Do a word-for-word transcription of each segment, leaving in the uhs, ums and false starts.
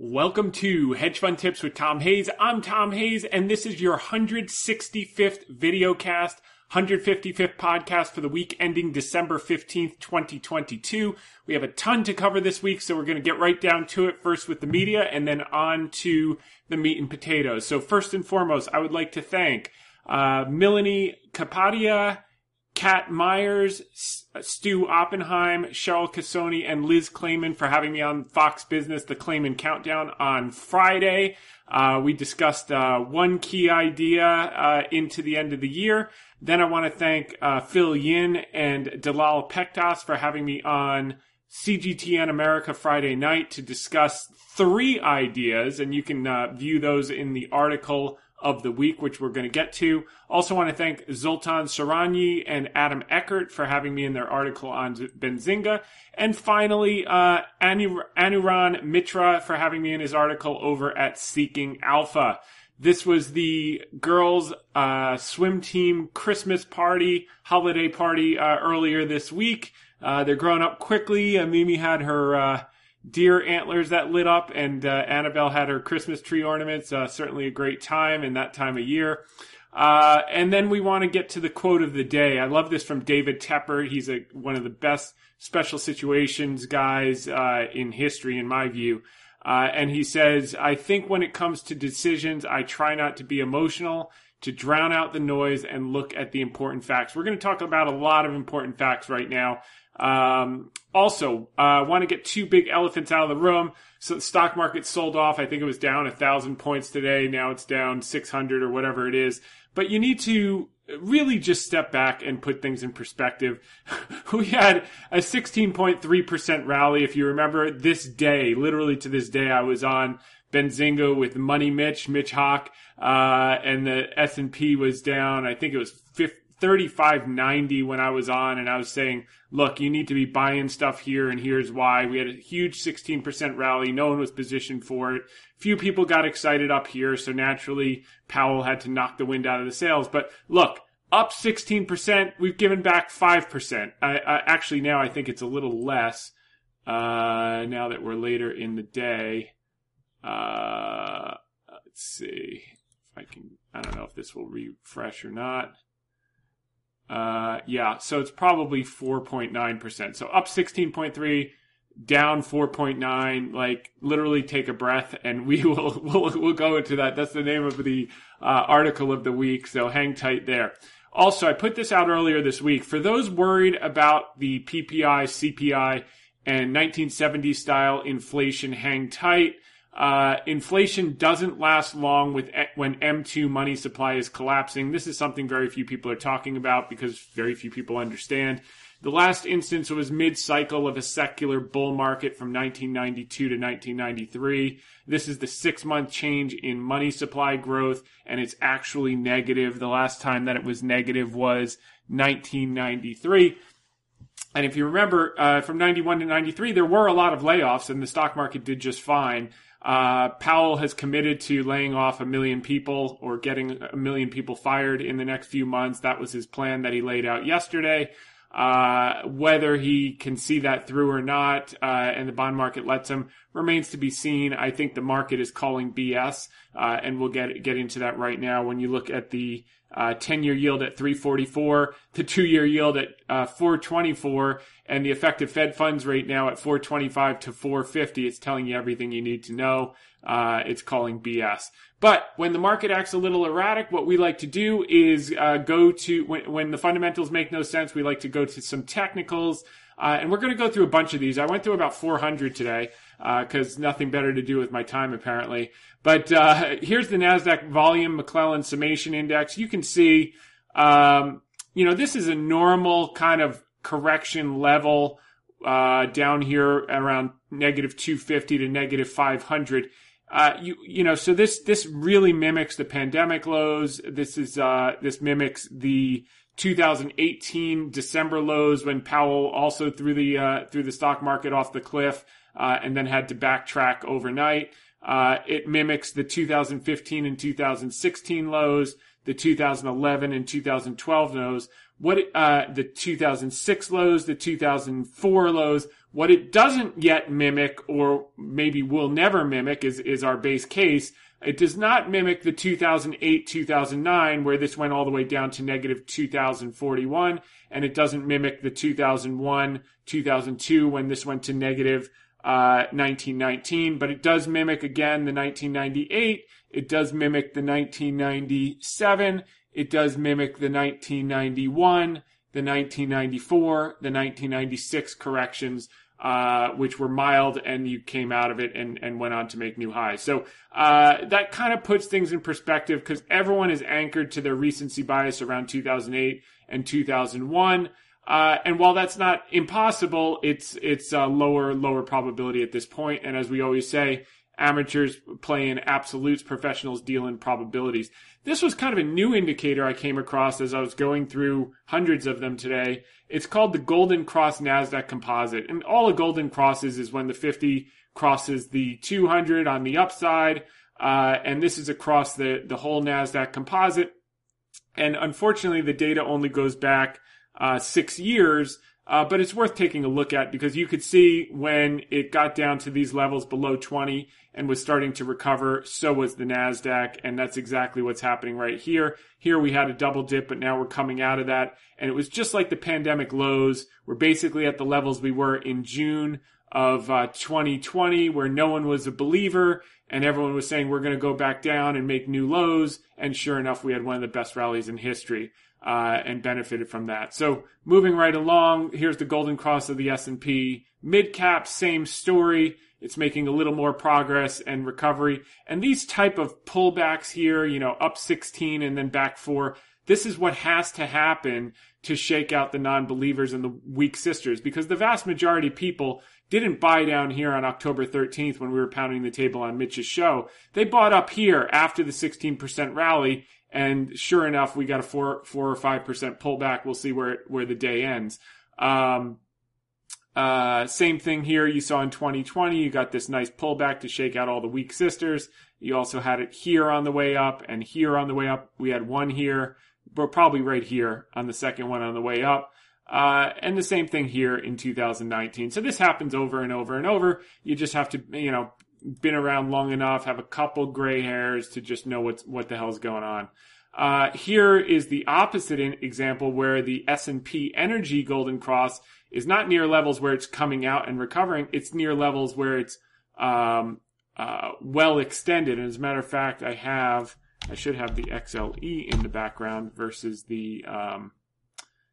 Welcome to Hedge Fund Tips with Tom Hayes. I'm Tom Hayes, and this is your one hundred sixty-fifth video cast, one hundred fifty-fifth podcast for the week ending December fifteenth, twenty twenty-two. We have a ton to cover this week, so we're going to get right down to it, first with the media and then on to the meat and potatoes. So first and foremost, I would like to thank uh, Melanie Kapadia, Kat Myers, Stu Oppenheim, Cheryl Casone, and Liz Claman for having me on Fox Business, the Claman Countdown on Friday. Uh, we discussed uh, one key idea uh, into the end of the year. Then I want to thank uh, Phil Yin and Dalal Pektas for having me on C G T N America Friday night to discuss three ideas, and you can uh, view those in the article of the week, which we're going to get to. Also want to thank Zoltan Saranyi and Adam Eckert for having me in their article on Benzinga. And finally, uh, Anur- Anuran Mitra for having me in his article over at Seeking Alpha. This was the girls' uh, swim team Christmas party, holiday party uh, earlier this week. Uh, they're growing up quickly. Uh, Mimi had her uh, deer antlers that lit up, and uh, Annabelle had her Christmas tree ornaments. Uh, certainly a great time in that time of year. Uh, and then we want to get to the quote of the day. I love this from David Tepper. He's a, one of the best special situations guys uh, in history, in my view. Uh, and he says, "I think when it comes to decisions, I try not to be emotional, to drown out the noise and look at the important facts." We're going to talk about a lot of important facts right now. Um, also, I uh, want to get two big elephants out of the room. So the stock market sold off. I think it was down a thousand points today. Now it's down six hundred or whatever it is, but you need to really just step back and put things in perspective. We had a sixteen point three percent rally. If you remember this day, literally to this day, I was on Benzinga with Money Mitch, Mitch Hawk, uh, and the S and P was down. I think it was thirty-five ninety when I was on, and I was saying, look, you need to be buying stuff here, and here's why. We had a huge sixteen percent rally. No one was positioned for it. Few people got excited up here, so naturally Powell had to knock the wind out of the sails. But look, up sixteen percent, we've given back five percent. I, I, actually, now I think it's a little less uh, now that we're later in the day. Uh, let's see if I can, I don't know if this will refresh or not. Uh, yeah, so it's probably four point nine percent. So up sixteen point three, down four point nine, like literally take a breath, and we will, we'll, we'll go into that. That's the name of the, uh, article of the week. So hang tight there. Also, I put this out earlier this week for those worried about the P P I, C P I, and nineteen seventy style inflation. Hang tight. Uh, inflation doesn't last long with when M two money supply is collapsing. This is something very few people are talking about because very few people understand. The last instance was mid-cycle of a secular bull market from nineteen ninety-two to nineteen ninety-three. This is the six-month change in money supply growth, and it's actually negative. The last time that it was negative was nineteen ninety-three. And if you remember, uh, from ninety-one to ninety-three, there were a lot of layoffs, and the stock market did just fine. Uh, Powell has committed to laying off a million people or getting a million people fired in the next few months. That was his plan that he laid out yesterday. Uh, whether he can see that through or not, uh, and the bond market lets him, remains to be seen. I think the market is calling B S, uh, and we'll get get into that right now. When you look at the uh, ten-year yield at three forty-four, the two-year yield at uh, four twenty-four, and the effective Fed funds rate now at four twenty-five to four fifty, it's telling you everything you need to know. Uh, it's calling B S. But when the market acts a little erratic, what we like to do is uh, go to, when, when the fundamentals make no sense, we like to go to some technicals. Uh, and we're going to go through a bunch of these. I went through about four hundred today because uh, nothing better to do with my time, apparently. But uh, here's the NASDAQ volume McClellan summation index. You can see, um, you know, this is a normal kind of correction level uh, down here around negative two fifty to negative five hundred. Uh, you, you know, so this, this really mimics the pandemic lows. This is, uh, this mimics the two thousand eighteen December lows when Powell also threw the, uh, threw the stock market off the cliff, uh, and then had to backtrack overnight. Uh, it mimics the two thousand fifteen and two thousand sixteen lows, the two thousand eleven and two thousand twelve lows, what, uh, the two thousand six lows, the two thousand four lows. What it doesn't yet mimic, or maybe will never mimic, is, is our base case. It does not mimic the two thousand eight, two thousand nine, where this went all the way down to negative two thousand forty-one, and it doesn't mimic the two thousand one, two thousand two, when this went to negative uh, nineteen nineteen, but it does mimic, again, the nineteen ninety-eight, it does mimic the nineteen ninety-seven, it does mimic the nineteen ninety-one, the nineteen ninety-four, the nineteen ninety-six corrections, Uh, which were mild, and you came out of it and, and went on to make new highs. So uh, that kind of puts things in perspective, because everyone is anchored to their recency bias around two thousand eight and two thousand one. Uh, and while that's not impossible, it's it's uh, lower lower probability at this point. And as we always say, amateurs play in absolutes, professionals deal in probabilities. This was kind of a new indicator I came across as I was going through hundreds of them today. It's called the Golden Cross NASDAQ Composite. And all a golden cross is, is when the fifty crosses the two hundred on the upside. Uh, and this is across the, the whole NASDAQ composite. And unfortunately, the data only goes back uh, six years. Uh, but it's worth taking a look at, because you could see when it got down to these levels below twenty and was starting to recover, so was the NASDAQ, and that's exactly what's happening right here. Here we had a double dip, but now we're coming out of that, and it was just like the pandemic lows. We're basically at the levels we were in June of uh, twenty twenty, where no one was a believer, and everyone was saying we're going to go back down and make new lows, and sure enough, we had one of the best rallies in history. Uh, and benefited from that. So moving right along, here's the golden cross of the S and P. Mid-cap, same story. It's making a little more progress and recovery. And these type of pullbacks here, you know, up sixteen and then back four, this is what has to happen to shake out the non-believers and the weak sisters, because the vast majority of people didn't buy down here on October thirteenth when we were pounding the table on Mitch's show. They bought up here after the sixteen percent rally. And sure enough, we got a four, four or five percent pullback. We'll see where where the day ends. Um, uh, same thing here. You saw in twenty twenty, you got this nice pullback to shake out all the weak sisters. You also had it here on the way up and here on the way up. We had one here, but probably right here on the second one on the way up. Uh, and the same thing here in two thousand nineteen. So this happens over and over and over. You just have to, you know, been around long enough, have a couple gray hairs to just know what's, what the hell's going on. Uh, here is the opposite in example, where the S and P Energy Golden Cross is not near levels where it's coming out and recovering. It's near levels where it's um, uh, well extended. And as a matter of fact, I have, I should have the X L E in the background versus the... Um,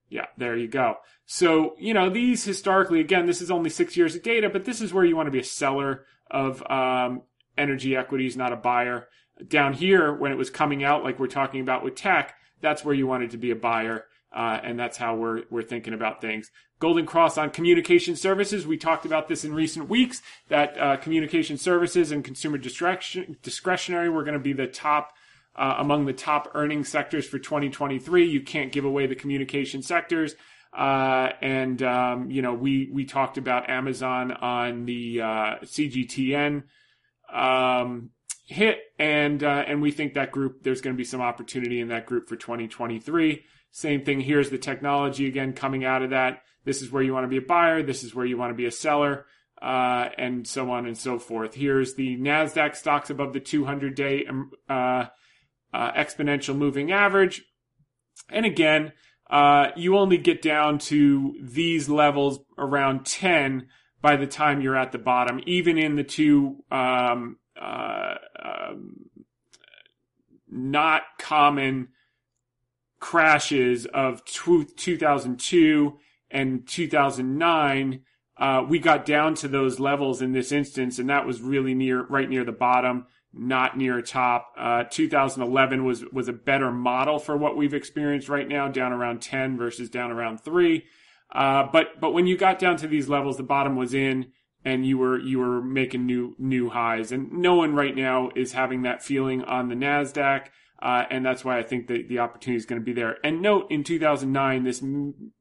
Yeah, there you go. So, you know, these historically, again, this is only six years of data, but this is where you want to be a seller of um, energy equities, not a buyer. Down here, when it was coming out, like we're talking about with tech, that's where you wanted to be a buyer, uh, and that's how we're we're thinking about things. Golden Cross on communication services. We talked about this in recent weeks, that uh, communication services and consumer discretion, discretionary were going to be the top Uh, among the top earning sectors for twenty twenty-three. You can't give away the communication sectors. Uh, and, um, you know, we, we talked about Amazon on the uh, C G T N um, hit. And, uh, and we think that group, there's going to be some opportunity in that group for twenty twenty-three. Same thing. Here's the technology again coming out of that. This is where you want to be a buyer. This is where you want to be a seller. Uh, and so on and so forth. Here's the NASDAQ stocks above the two hundred day uh Uh, exponential moving average. And again, uh, you only get down to these levels around ten by the time you're at the bottom, even in the two um, uh, um, not common crashes of two thousand two and two thousand nine. Uh, we got down to those levels in this instance, and that was really near, right near the bottom. Not near a top. Uh, two thousand eleven was, was a better model for what we've experienced right now, down around ten versus down around three. Uh, but, but when you got down to these levels, the bottom was in and you were, you were making new, new highs. And no one right now is having that feeling on the NASDAQ. Uh, and that's why I think that the opportunity is going to be there. And note in two thousand nine, this m-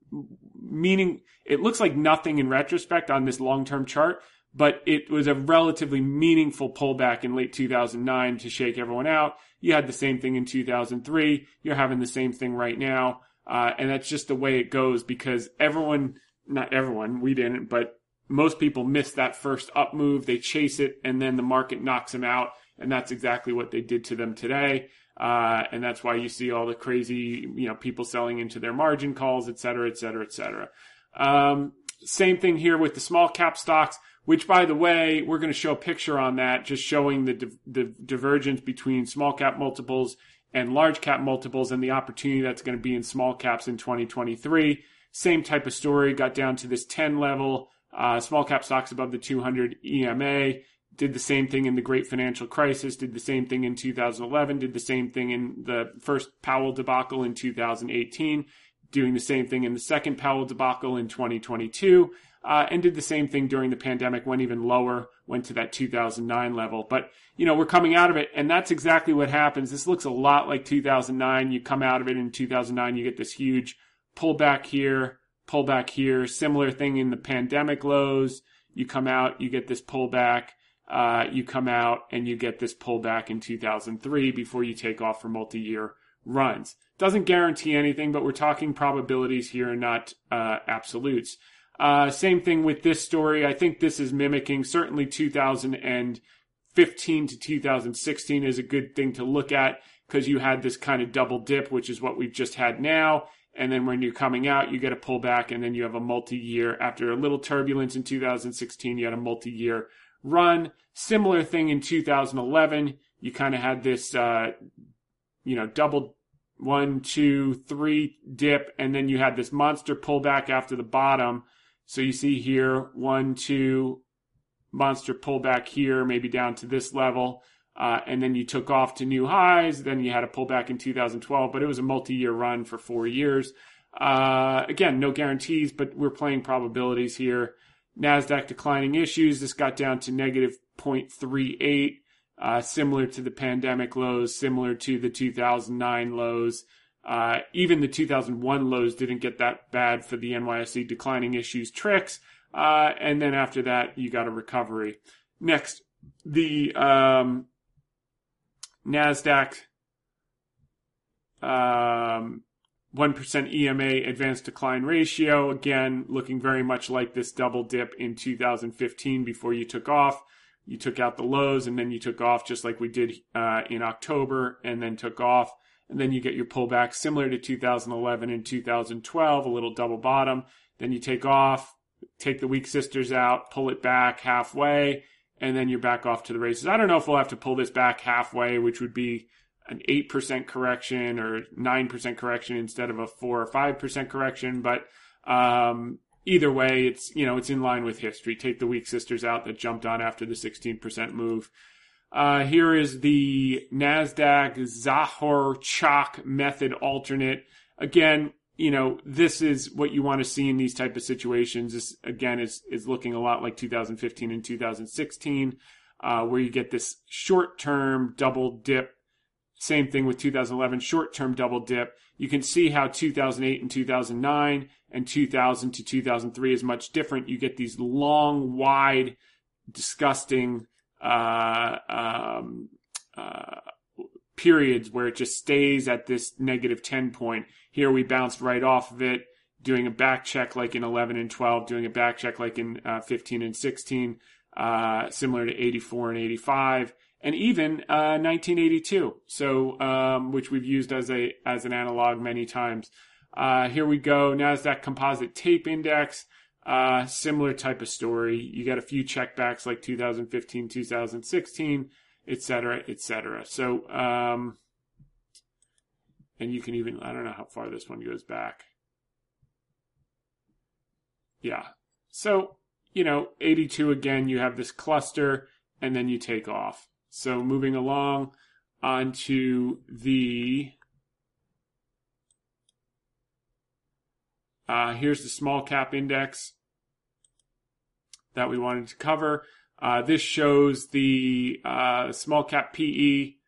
meaning, it looks like nothing in retrospect on this long-term chart, but it was a relatively meaningful pullback in late two thousand nine to shake everyone out. You had the same thing in two thousand three. You're having the same thing right now. Uh, and that's just the way it goes, because everyone, not everyone, we didn't, but most people miss that first up move. They chase it, and then the market knocks them out. And that's exactly what they did to them today. Uh, and that's why you see all the crazy, you know, people selling into their margin calls, et cetera, et cetera, et cetera. Um, same thing here with the small cap stocks, which, by the way, we're going to show a picture on that, just showing the di- the divergence between small cap multiples and large cap multiples and the opportunity that's going to be in small caps in twenty twenty-three. Same type of story, got down to this ten level, uh, small cap stocks above the two hundred E M A, did the same thing in the Great Financial Crisis, did the same thing in two thousand eleven, did the same thing in the first Powell debacle in two thousand eighteen, doing the same thing in the second Powell debacle in twenty twenty-two, uh, and did the same thing during the pandemic, went even lower, went to that two thousand nine level. But, you know, we're coming out of it, and that's exactly what happens. This looks a lot like two thousand nine. You come out of it in two thousand nine, you get this huge pullback here, pullback here, similar thing in the pandemic lows. You come out, you get this pullback. Uh, you come out and you get this pullback in two thousand three before you take off for multi-year runs. Doesn't guarantee anything, but we're talking probabilities here and not uh, absolutes. Uh, same thing with this story. I think this is mimicking certainly two thousand fifteen to two thousand sixteen is a good thing to look at because you had this kind of double dip, which is what we've just had now. And then when you're coming out, you get a pullback and then you have a multi-year. After a little turbulence in two thousand sixteen, you had a multi-year run. Similar thing in two thousand eleven, you kind of had this, uh, you know, double one, two, three dip, and then you had this monster pullback after the bottom. So you see here, one, two, monster pullback here, maybe down to this level, uh, and then you took off to new highs. Then you had a pullback in two thousand twelve, but it was a multi-year run for four years. Uh, again, no guarantees, but we're playing probabilities here. NASDAQ declining issues. This got down to negative zero point three eight, uh, similar to the pandemic lows, similar to the two thousand nine lows. Uh, even the two thousand one lows didn't get that bad for the N Y S E declining issues tricks. Uh, and then after that, you got a recovery. Next, the um, NASDAQ um one percent E M A advanced decline ratio, again, looking very much like this double dip in two thousand fifteen before you took off. You took out the lows and then you took off just like we did uh, in October and then took off. And then you get your pullback similar to two thousand eleven and two thousand twelve, a little double bottom. Then you take off, take the weak sisters out, pull it back halfway, and then you're back off to the races. I don't know if we'll have to pull this back halfway, which would be an eight percent correction or nine percent correction instead of a four or five percent correction. But um, either way, it's, you know, it's in line with history. Take the weak sisters out that jumped on after the sixteen percent move. Uh, here is the NASDAQ Zahor-Chok method alternate. Again, you know, this is what you want to see in these type of situations. This, again, is, is looking a lot like two thousand fifteen and two thousand sixteen, uh, where you get this short-term double dip. Same thing with two thousand eleven, short-term double dip. You can see how two thousand eight and two thousand nine and two thousand to two thousand three is much different. You get these long, wide, disgusting uh, um, uh, periods where it just stays at this negative ten point. Here we bounced right off of it, doing a back check like in eleven and twelve, doing a back check like in uh, fifteen and sixteen, uh, similar to eighty-four and eighty-five. And even uh, nineteen eighty-two, so um, which we've used as a as an analog many times. Uh, here we go, NASDAQ Composite Tape Index, uh, similar type of story. You got a few checkbacks like two thousand fifteen, two thousand sixteen, et cetera, et cetera. So, um, and you can even, I don't know how far this one goes back. Yeah, so, you know, eighty-two again, you have this cluster, and then you take off. So moving along onto the, uh, here's the small cap index that we wanted to cover. Uh, this shows the uh, small cap P E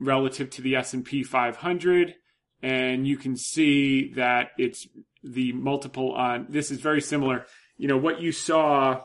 relative to the S and P five hundred. And you can see that it's the multiple on, this is very similar. You know, what you saw,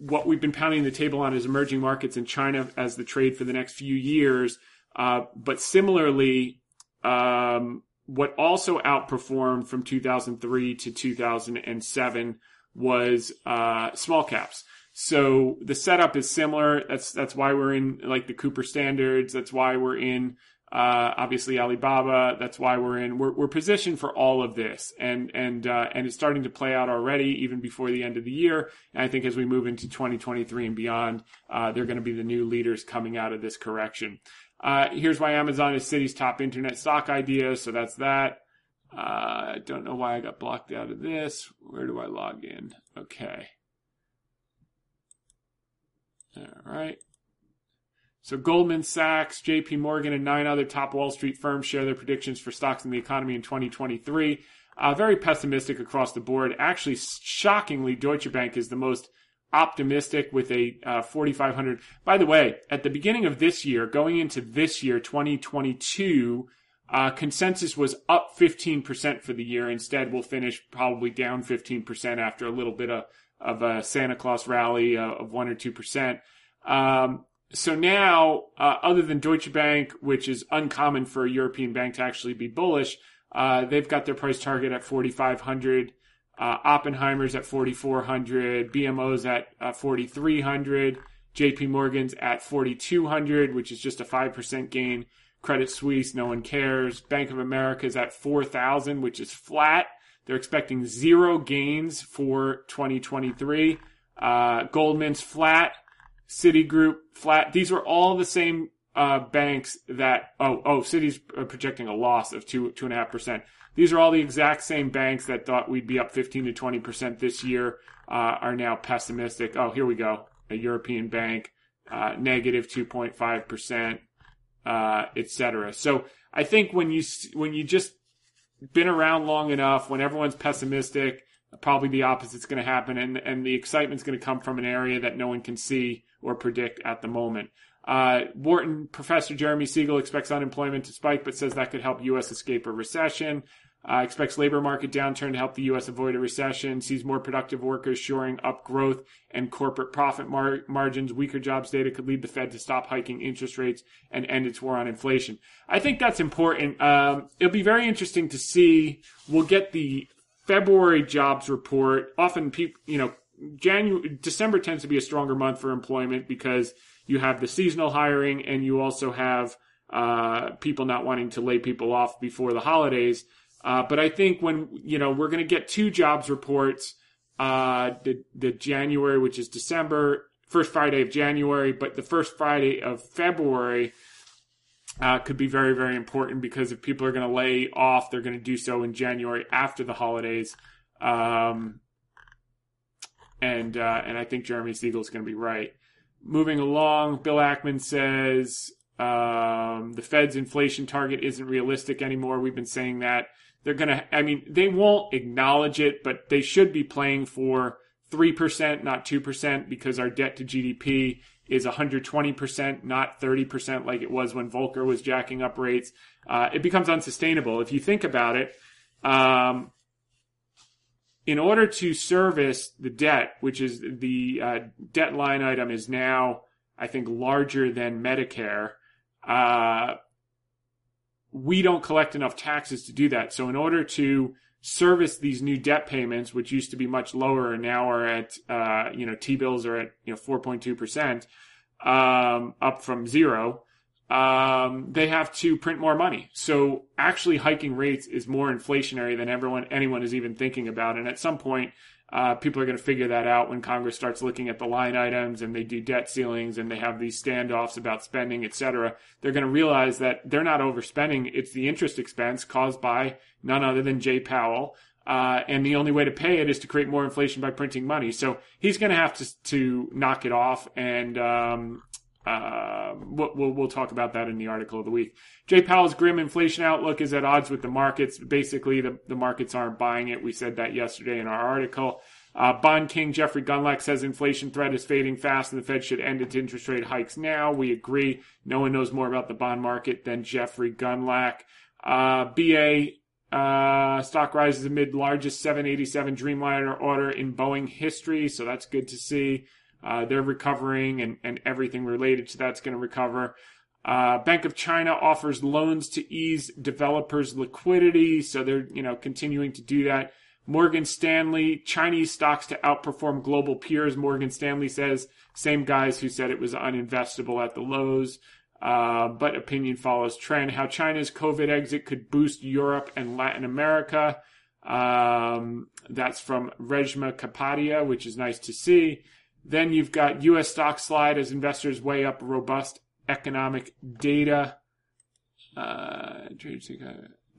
what we've been pounding the table on is emerging markets in China as the trade for the next few years. Uh, but similarly, um, what also outperformed from two thousand three to two thousand seven was uh, small caps. So the setup is similar. That's that's why we're in like the Cooper Standards. That's why we're in uh, obviously Alibaba. That's why we're in we're we're positioned for all of this, and and uh, and it's starting to play out already, even before the end of the year. And I think as we move into twenty twenty-three and beyond, uh, they're going to be the new leaders coming out of this correction. Uh, here's why Amazon is Citi's top internet stock idea. So that's that. I uh, don't know why I got blocked out of this. Where do I log in? Okay. All right. So Goldman Sachs, J P Morgan, and nine other top Wall Street firms share their predictions for stocks in the economy in twenty twenty-three. Uh, very pessimistic across the board. Actually, shockingly, Deutsche Bank is the most optimistic with a uh, forty-five hundred. By the way, at the beginning of this year, going into this year, twenty twenty-two, Uh, consensus was up fifteen percent for the year. Instead, we'll finish probably down fifteen percent after a little bit of, of a Santa Claus rally uh, of one or two percent. Um, so now, uh, other than Deutsche Bank, which is uncommon for a European bank to actually be bullish, uh, they've got their price target at forty-five hundred. Uh, Oppenheimer's at forty-four hundred. B M O's at uh, forty-three hundred. J P Morgan's at forty-two hundred, which is just a five percent gain. Credit Suisse, no one cares. Bank of America is at four thousand, which is flat. They're expecting zero gains for twenty twenty-three. Uh, Goldman's flat. Citigroup, flat. These are all the same uh, banks that, oh, oh, Citi's projecting a loss of two, two and a half percent. These are all the exact same banks that thought we'd be up fifteen to twenty percent this year, uh, are now pessimistic. Oh, here we go. A European bank, uh, negative two point five percent. Uh, et cetera. So I think when you when you just been around long enough, when everyone's pessimistic, probably the opposite's going to happen, and and the excitement's going to come from an area that no one can see or predict at the moment. Uh, Wharton Professor Jeremy Siegel expects unemployment to spike, but says that could help U S escape a recession. Uh, expects labor market downturn to help the U S avoid a recession. Sees more productive workers shoring up growth and corporate profit mar- margins. Weaker jobs data could lead the Fed to stop hiking interest rates and end its war on inflation. I think that's important. Um, it'll be very interesting to see. We'll get the February jobs report. Often, people, you know, January, December tends to be a stronger month for employment because you have the seasonal hiring and you also have uh, people not wanting to lay people off before the holidays. Uh, but I think when, you know, we're going to get two jobs reports, uh, the, the January, which is December, first Friday of January, but the first Friday of February, uh, could be very, very important because if people are going to lay off, they're going to do so in January after the holidays. Um, and, uh, and I think Jeremy Siegel is going to be right. Moving along, Bill Ackman says, um, the Fed's inflation target isn't realistic anymore. We've been saying that. They're going to, I mean, they won't acknowledge it, but they should be playing for three percent, not two percent, because our debt to G D P is one hundred twenty percent, not thirty percent like it was when Volcker was jacking up rates. Uh, it becomes unsustainable. If you think about it, um, in order to service the debt, which is the uh, debt line item is now, I think, larger than Medicare, uh, we don't collect enough taxes to do that. So in order to service these new debt payments, which used to be much lower and now are at, uh, you know, T-bills are at, you know, four point two percent, um, up from zero, um, they have to print more money. So actually hiking rates is more inflationary than everyone, anyone is even thinking about. And at some point, uh, people are going to figure that out when Congress starts looking at the line items and they do debt ceilings and they have these standoffs about spending, et cetera. They're going to realize that they're not overspending. It's the interest expense caused by none other than Jay Powell. Uh, and the only way to pay it is to create more inflation by printing money. So he's going to have to, to knock it off. And, um, uh, we'll, we'll talk about that in the article of the week. Jay Powell's grim inflation outlook is at odds with the markets. Basically, the, the markets aren't buying it. We said that yesterday in our article. Uh, Bond King Jeffrey Gundlach says inflation threat is fading fast and the Fed should end its interest rate hikes now. We agree. No one knows more about the bond market than Jeffrey Gundlach. Uh, B A uh, stock rises amid largest seven eighty-seven Dreamliner order in Boeing history. So that's good to see. Uh, they're recovering and, and everything related to that's going to recover. Uh, Bank of China offers loans to ease developers' liquidity. So they're, you know, continuing to do that. Morgan Stanley, Chinese stocks to outperform global peers. Morgan Stanley says, same guys who said it was uninvestable at the lows. Uh, but opinion follows trend. How China's COVID exit could boost Europe and Latin America. Um, that's from Jeremy Kapadia, which is nice to see. Then you've got U S stock slide as investors weigh up robust economic data. Uh,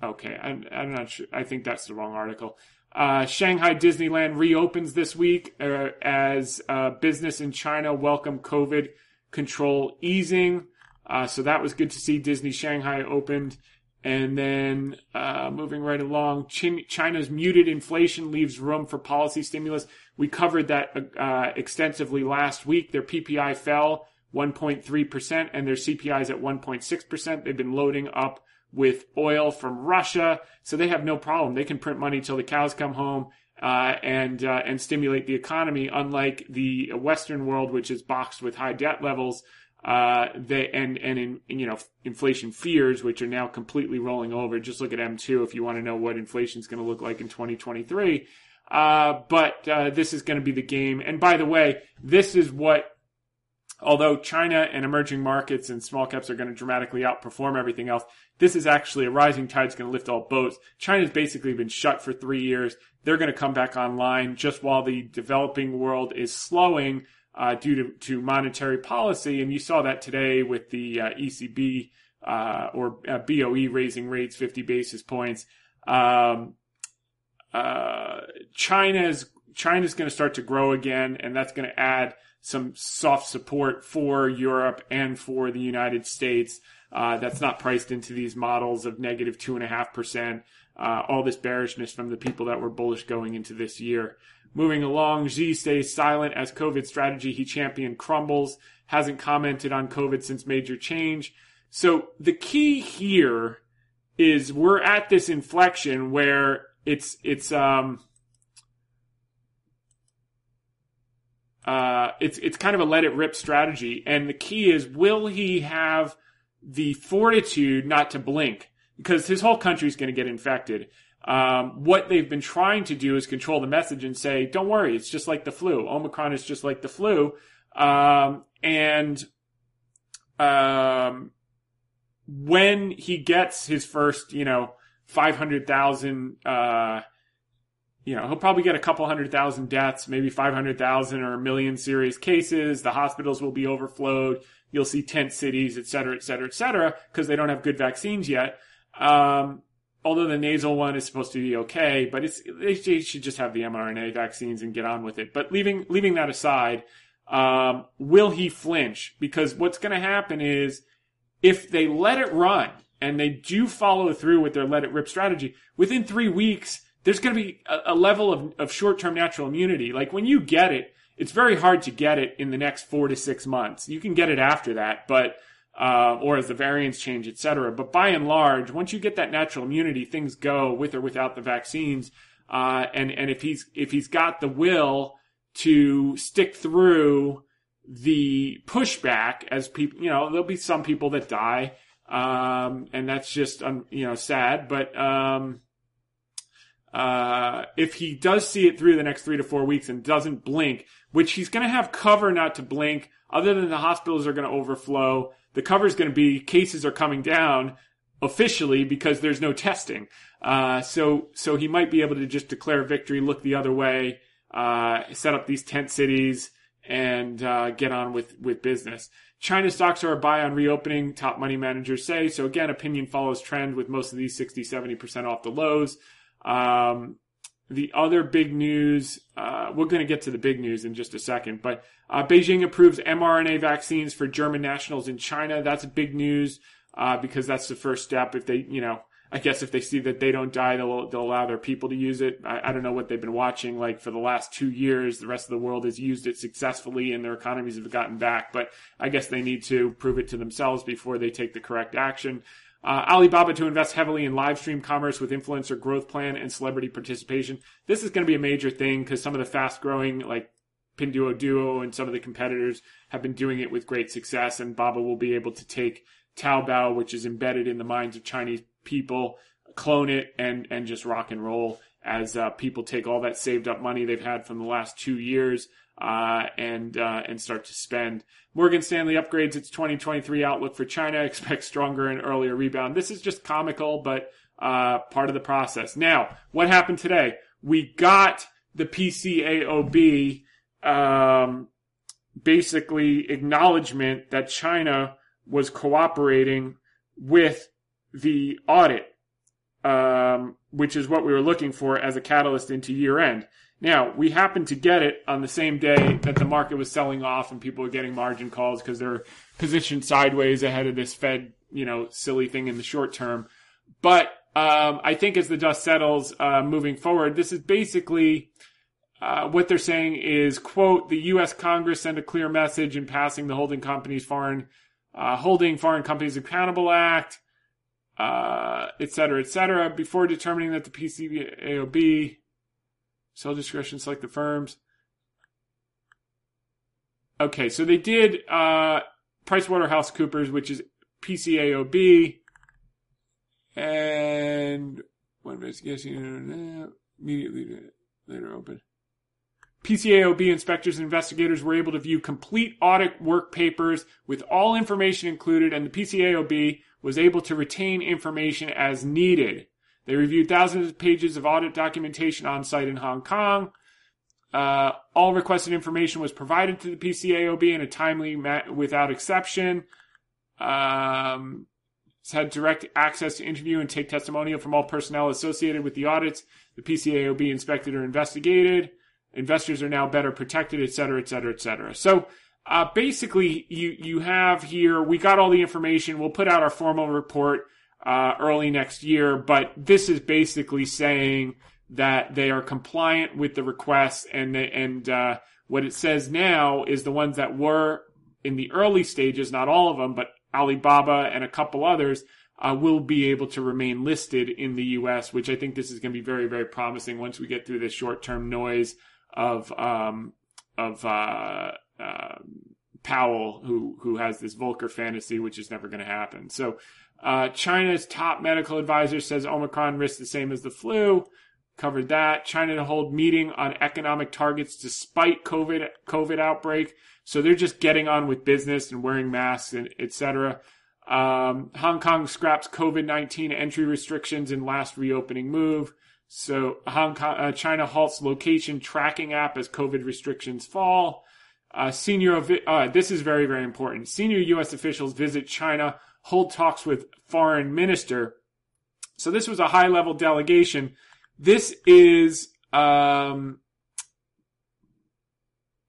okay, I'm, I'm not sure. I think that's the wrong article. Uh, Shanghai Disneyland reopens this week uh, as uh, business in China welcome COVID control easing. Uh, so that was good to see. Disney Shanghai opened. And then uh, moving right along, Chin- China's muted inflation leaves room for policy stimulus. We covered that uh, extensively last week. Their P P I fell one point three percent and their C P I is at one point six percent. They've been loading up with oil from Russia, so they have no problem. They can print money till the cows come home uh, and uh, and stimulate the economy, unlike the Western world, which is boxed with high debt levels. Uh, they, and, and in, you know, inflation fears, which are now completely rolling over. Just look at M two if you want to know what inflation is going to look like in twenty twenty-three. Uh, but, uh, this is going to be the game. And by the way, this is what, although China and emerging markets and small caps are going to dramatically outperform everything else, this is actually a rising tide is going to lift all boats. China's basically been shut for three years. They're going to come back online just while the developing world is slowing. Uh, due to, to monetary policy, and you saw that today with the uh, E C B uh, or uh, B O E raising rates fifty basis points. Um, uh, China's China's going to start to grow again, and that's going to add some soft support for Europe and for the United States. Uh, that's not priced into these models of negative two and a half percent. All this bearishness from the people that were bullish going into this year. Moving along, Xi stays silent as COVID strategy he championed crumbles, hasn't commented on COVID since major change. So the key here is we're at this inflection where it's, it's, um, uh, it's, it's kind of a let it rip strategy. And the key is, will he have the fortitude not to blink? Because his whole country is going to get infected. Um, what they've been trying to do is control the message and say, don't worry, it's just like the flu. Omicron is just like the flu. Um, and, um, when he gets his first, you know, five hundred thousand, uh, you know, he'll probably get a couple hundred thousand deaths, maybe five hundred thousand or a million serious cases. The hospitals will be overflowed. You'll see tent cities, et cetera, et cetera, et cetera, because they don't have good vaccines yet. Um, Although the nasal one is supposed to be okay, but it's they should just have the mRNA vaccines and get on with it. But leaving leaving that aside, um, will he flinch? Because what's going to happen is if they let it run and they do follow through with their let it rip strategy, within three weeks, there's going to be a, a level of, of short-term natural immunity. Like when you get it, it's very hard to get it in the next four to six months. You can get it after that, but... Uh, or as the variants change, et cetera. But by and large, once you get that natural immunity, things go with or without the vaccines. Uh, and, and if he's, if he's got the will to stick through the pushback as people, you know, there'll be some people that die. Um, and that's just, um, you know, sad. But, um, uh, if he does see it through the next three to four weeks and doesn't blink, which he's going to have cover not to blink, other than the hospitals are going to overflow. The cover is going to be cases are coming down officially because there's no testing. Uh, so, so he might be able to just declare victory, look the other way, uh, set up these tent cities and, uh, get on with, with business. China stocks are a buy on reopening, top money managers say. So again, opinion follows trend with most of these sixty, seventy percent off the lows. Um, The other big news, uh, we're going to get to the big news in just a second, but uh, Beijing approves mRNA vaccines for German nationals in China. That's big news uh, because that's the first step. If they, you know, I guess if they see that they don't die, they'll, they'll allow their people to use it. I, I don't know what they've been watching. Like for the last two years, the rest of the world has used it successfully and their economies have gotten back, but I guess they need to prove it to themselves before they take the correct action. Uh, Alibaba to invest heavily in live stream commerce with influencer growth plan and celebrity participation. This is going to be a major thing because some of the fast growing like Pinduoduo and some of the competitors have been doing it with great success, and Baba will be able to take Taobao, which is embedded in the minds of Chinese people, clone it and, and just rock and roll. as uh, people take all that saved up money they've had from the last two years uh, and uh, and start to spend. Morgan Stanley upgrades its twenty twenty-three outlook for China, expects stronger and earlier rebound. This is just comical, but uh, part of the process. Now, what happened today? We got the P C A O B um, basically acknowledgement that China was cooperating with the audit, um, which is what we were looking for as a catalyst into year end. Now, we happened to get it on the same day that the market was selling off and people were getting margin calls because they're positioned sideways ahead of this Fed, you know, silly thing in the short term. But um, I think as the dust settles uh, moving forward, this is basically uh, what they're saying is, quote, the U S Congress sent a clear message in passing the Holding Companies Foreign uh, Holding Foreign Companies Accountable Act, Uh, et cetera, et cetera, before determining that the P C A O B, sell discretion, select the firms. Okay, so they did uh, PricewaterhouseCoopers, which is P C A O B, and one investigation immediately later open. P C A O B inspectors and investigators were able to view complete audit work papers with all information included, and the P C A O B was able to retain information as needed. They reviewed thousands of pages of audit documentation on site in Hong Kong. Uh, all requested information was provided to the P C A O B in a timely manner without exception. Um, it's had direct access to interview and take testimonial from all personnel associated with the audits the P C A O B inspected or investigated. Investors are now better protected, et cetera, et cetera, et cetera. So Uh, basically, you, you have here, we got all the information. We'll put out our formal report uh, early next year, but this is basically saying that they are compliant with the requests, and they, and uh, what it says now is the ones that were in the early stages, not all of them, but Alibaba and a couple others, uh, will be able to remain listed in the U S, which I think this is going to be very, very promising once we get through this short-term noise of um, of uh Uh, Powell, who who has this Volcker fantasy, which is never going to happen. So uh, China's top medical advisor says Omicron risks the same as the flu. Covered that. China to hold meeting on economic targets despite COVID COVID outbreak. So they're just getting on with business and wearing masks and et cetera. Um, Hong Kong scraps COVID nineteen entry restrictions in last reopening move. So Hong Kong, uh, China halts location tracking app as COVID restrictions fall. Uh, senior, uh, this is very, very important. Senior U S officials visit China, hold talks with foreign minister. So this was a high-level delegation. This is, um,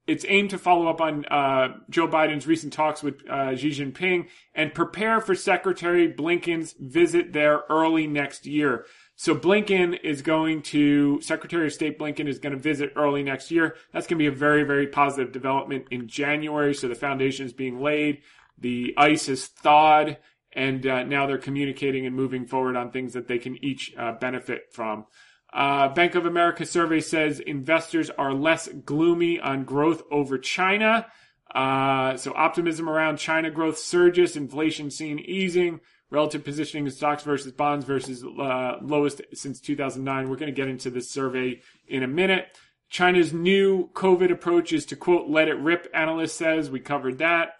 it's aimed to follow up on uh, Joe Biden's recent talks with uh, Xi Jinping and prepare for Secretary Blinken's visit there early next year. So Blinken is going to, Secretary of State Blinken is going to visit early next year. That's going to be a very, very positive development in January. So the foundation is being laid, the ice is thawed, and uh, now they're communicating and moving forward on things that they can each uh, benefit from. Uh, Bank of America survey says investors are less gloomy on growth over China. Uh, so optimism around China growth surges, inflation seen easing. Relative positioning in stocks versus bonds versus uh, lowest since two thousand nine. We're going to get into this survey in a minute. China's new COVID approach is to, quote, let it rip, analyst says. We covered that.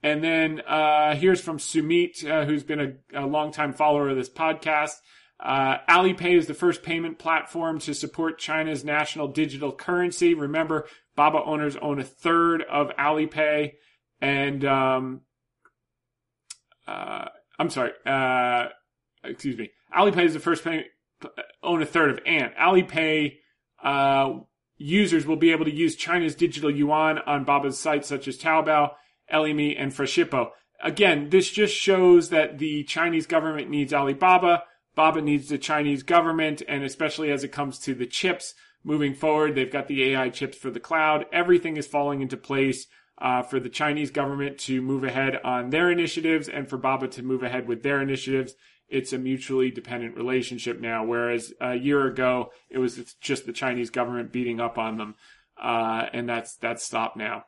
And then uh, here's from Sumit, uh, who's been a, a longtime follower of this podcast. Uh, Alipay is the first payment platform to support China's national digital currency. Remember, B A B A owners own a third of Alipay. And... Um, uh, I'm sorry, uh, excuse me. Alipay is the first payment, own a third of Ant. Alipay uh, users will be able to use China's digital yuan on B A B A's sites such as Taobao, Elimi, and Freshippo. Again, this just shows that the Chinese government needs Alibaba, B A B A needs the Chinese government, and especially as it comes to the chips moving forward, they've got the A I chips for the cloud. Everything is falling into place. Uh, for the Chinese government to move ahead on their initiatives and for B A B A to move ahead with their initiatives. It's a mutually dependent relationship now, whereas a year ago, it was just the Chinese government beating up on them. Uh, and that's that's stopped now.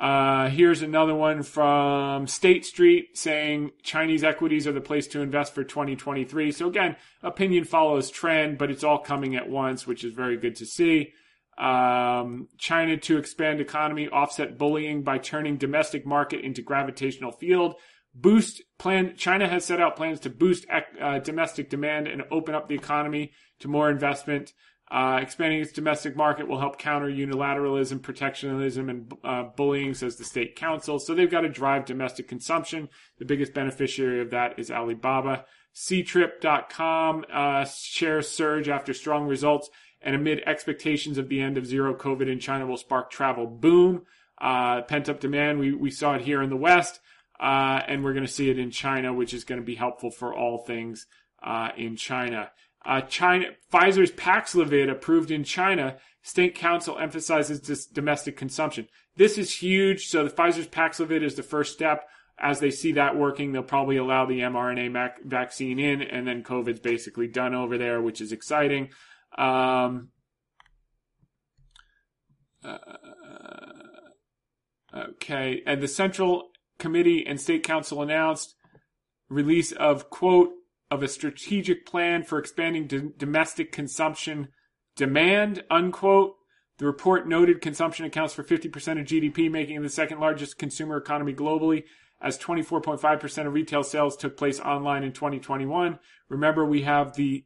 Uh, here's another one from State Street saying Chinese equities are the place to invest for twenty twenty-three. So again, opinion follows trend, but it's all coming at once, which is very good to see. Um, China to expand economy, offset bullying by turning domestic market into gravitational field. Boost plan. China has set out plans to boost uh, domestic demand and open up the economy to more investment. Uh, expanding its domestic market will help counter unilateralism, protectionism, and uh, bullying, says the State Council. So they've got to drive domestic consumption. The biggest beneficiary of that is Alibaba. C trip dot com uh, shares surge after strong results and amid expectations of the end of zero COVID in China will spark travel boom. Uh, pent-up demand, we, we saw it here in the West, uh, and we're going to see it in China, which is going to be helpful for all things uh, in China. Uh, China, Pfizer's Paxlovid approved in China. State Council emphasizes this domestic consumption. This is huge. So the Pfizer's Paxlovid is the first step. As they see that working, they'll probably allow the mRNA mac- vaccine in, and then COVID's basically done over there, which is exciting. Um, uh, okay. And the Central Committee and State Council announced release of, quote, of a strategic plan for expanding d- domestic consumption demand, unquote. The report noted consumption accounts for fifty percent of G D P, making it the second largest consumer economy globally, as twenty-four point five percent of retail sales took place online in twenty twenty-one. Remember, we have the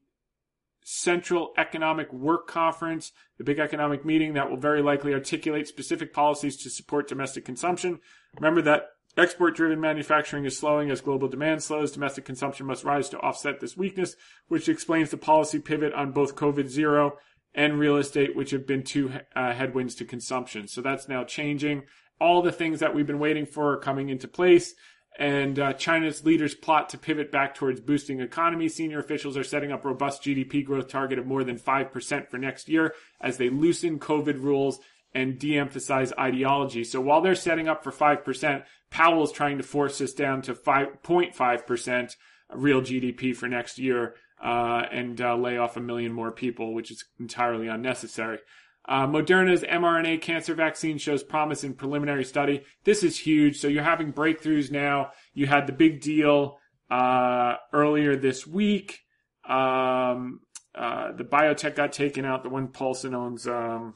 Central Economic Work Conference, the big economic meeting that will very likely articulate specific policies to support domestic consumption. Remember that export-driven manufacturing is slowing as global demand slows. Domestic consumption must rise to offset this weakness, which explains the policy pivot on both COVID zero and real estate, which have been two uh, headwinds to consumption. So that's now changing. All the things that we've been waiting for are coming into place. And uh, China's leaders plot to pivot back towards boosting economy. Senior officials are setting up robust G D P growth target of more than five percent for next year as they loosen COVID rules and de-emphasize ideology. So while they're setting up for five percent, Powell's trying to force us down to five point five percent real G D P for next year uh, and uh, lay off a million more people, which is entirely unnecessary. Uh, Moderna's mRNA cancer vaccine shows promise in preliminary study. This is huge. So you're having breakthroughs now. You had the big deal uh, earlier this week. Um, uh, the biotech got taken out. The one Paulson owns... Um,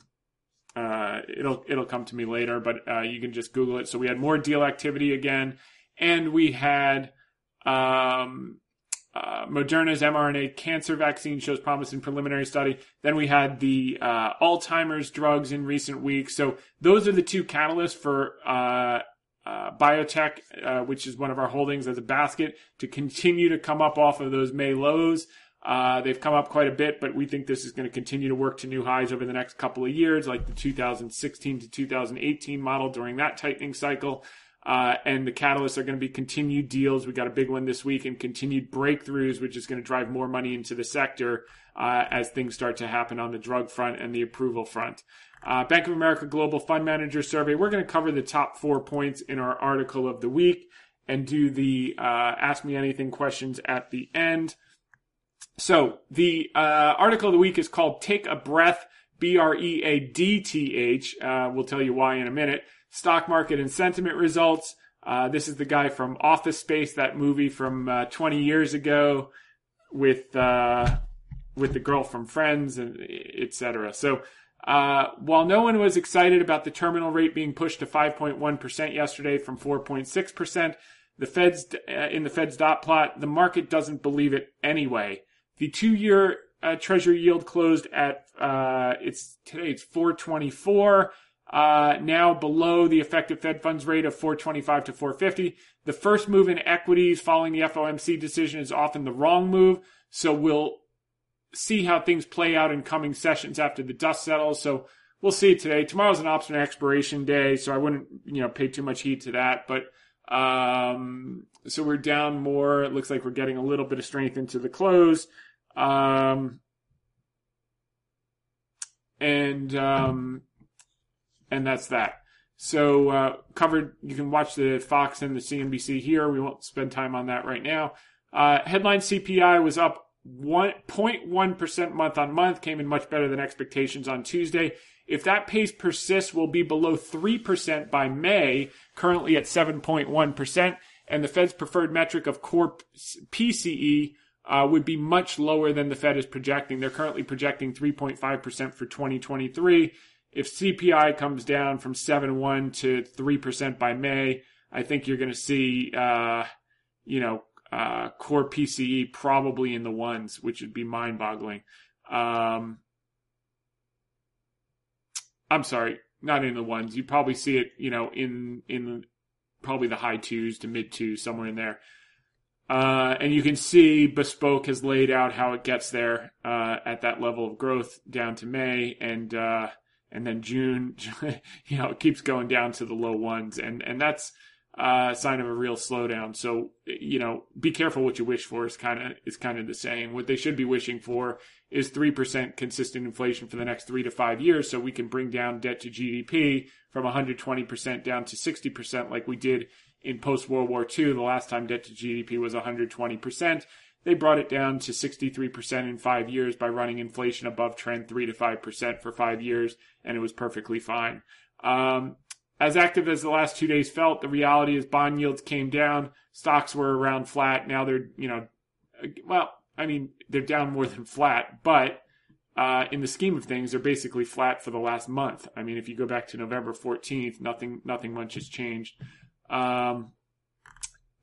Uh, it'll it'll come to me later, but uh, you can just Google it. So we had more deal activity again, and we had um, uh, Moderna's mRNA cancer vaccine shows promise in preliminary study. Then we had the uh, Alzheimer's drugs in recent weeks. So those are the two catalysts for uh, uh, biotech, uh, which is one of our holdings as a basket, to continue to come up off of those May lows. Uh, they've come up quite a bit, but we think this is going to continue to work to new highs over the next couple of years, like the two thousand sixteen to two thousand eighteen model during that tightening cycle. Uh, and the catalysts are going to be continued deals. We got a big one this week, and continued breakthroughs, which is going to drive more money into the sector uh, as things start to happen on the drug front and the approval front. Uh, Bank of America Global Fund Manager Survey. We're going to cover the top four points in our article of the week and do the uh, Ask Me Anything questions at the end. So the uh, article of the week is called Take a Breath, B R E A D T H. Uh, we'll tell you why in a minute. Stock market and sentiment results. Uh, this is the guy from Office Space, that movie from uh, twenty years ago with uh, with the girl from Friends, and et cetera. So uh, while no one was excited about the terminal rate being pushed to five point one percent yesterday from four point six percent, the Fed's uh, in the Fed's dot plot, the market doesn't believe it anyway. The two-year uh, Treasury yield closed at, uh, it's today it's four twenty-four, uh, now below the effective Fed funds rate of four twenty-five to four fifty. The first move in equities following the F O M C decision is often the wrong move, so we'll see how things play out in coming sessions after the dust settles. So we'll see today. Tomorrow's an option expiration day, so I wouldn't, you know, pay too much heed to that, but um, so we're down more. It looks like we're getting a little bit of strength into the close. Um, and, um, and that's that. So, uh, covered, you can watch the Fox and the C N B C here. We won't spend time on that right now. Uh, headline C P I was up zero point one percent month on month, came in much better than expectations on Tuesday. If that pace persists, we'll be below three percent by May, currently at seven point one percent. And the Fed's preferred metric of core P C E uh, would be much lower than the Fed is projecting. They're currently projecting three point five percent for twenty twenty-three. If C P I comes down from seven point one to three percent by May, I think you're going to see, uh, you know, uh, core P C E probably in the ones, which would be mind-boggling. Um, I'm sorry, not in the ones. You probably see it, you know, in in probably the high twos to mid twos, somewhere in there. Uh, and you can see Bespoke has laid out how it gets there uh, at that level of growth down to May, and uh, and then June, you know, it keeps going down to the low ones, and and that's a sign of a real slowdown. So, you know, be careful what you wish for is kind of is kind of the saying. What they should be wishing for is three percent consistent inflation for the next three to five years, so we can bring down debt to G D P from one hundred twenty percent down to sixty percent, like we did in post-World War Two. The last time debt to G D P was one hundred twenty percent. They brought it down to sixty-three percent in five years by running inflation above trend three to five percent for five years, and it was perfectly fine. Um, As active as the last two days felt, the reality is bond yields came down. Stocks were around flat. Now they're, you know, well, I mean, they're down more than flat. But uh, in the scheme of things, they're basically flat for the last month. I mean, if you go back to November fourteenth, nothing nothing much has changed. Um,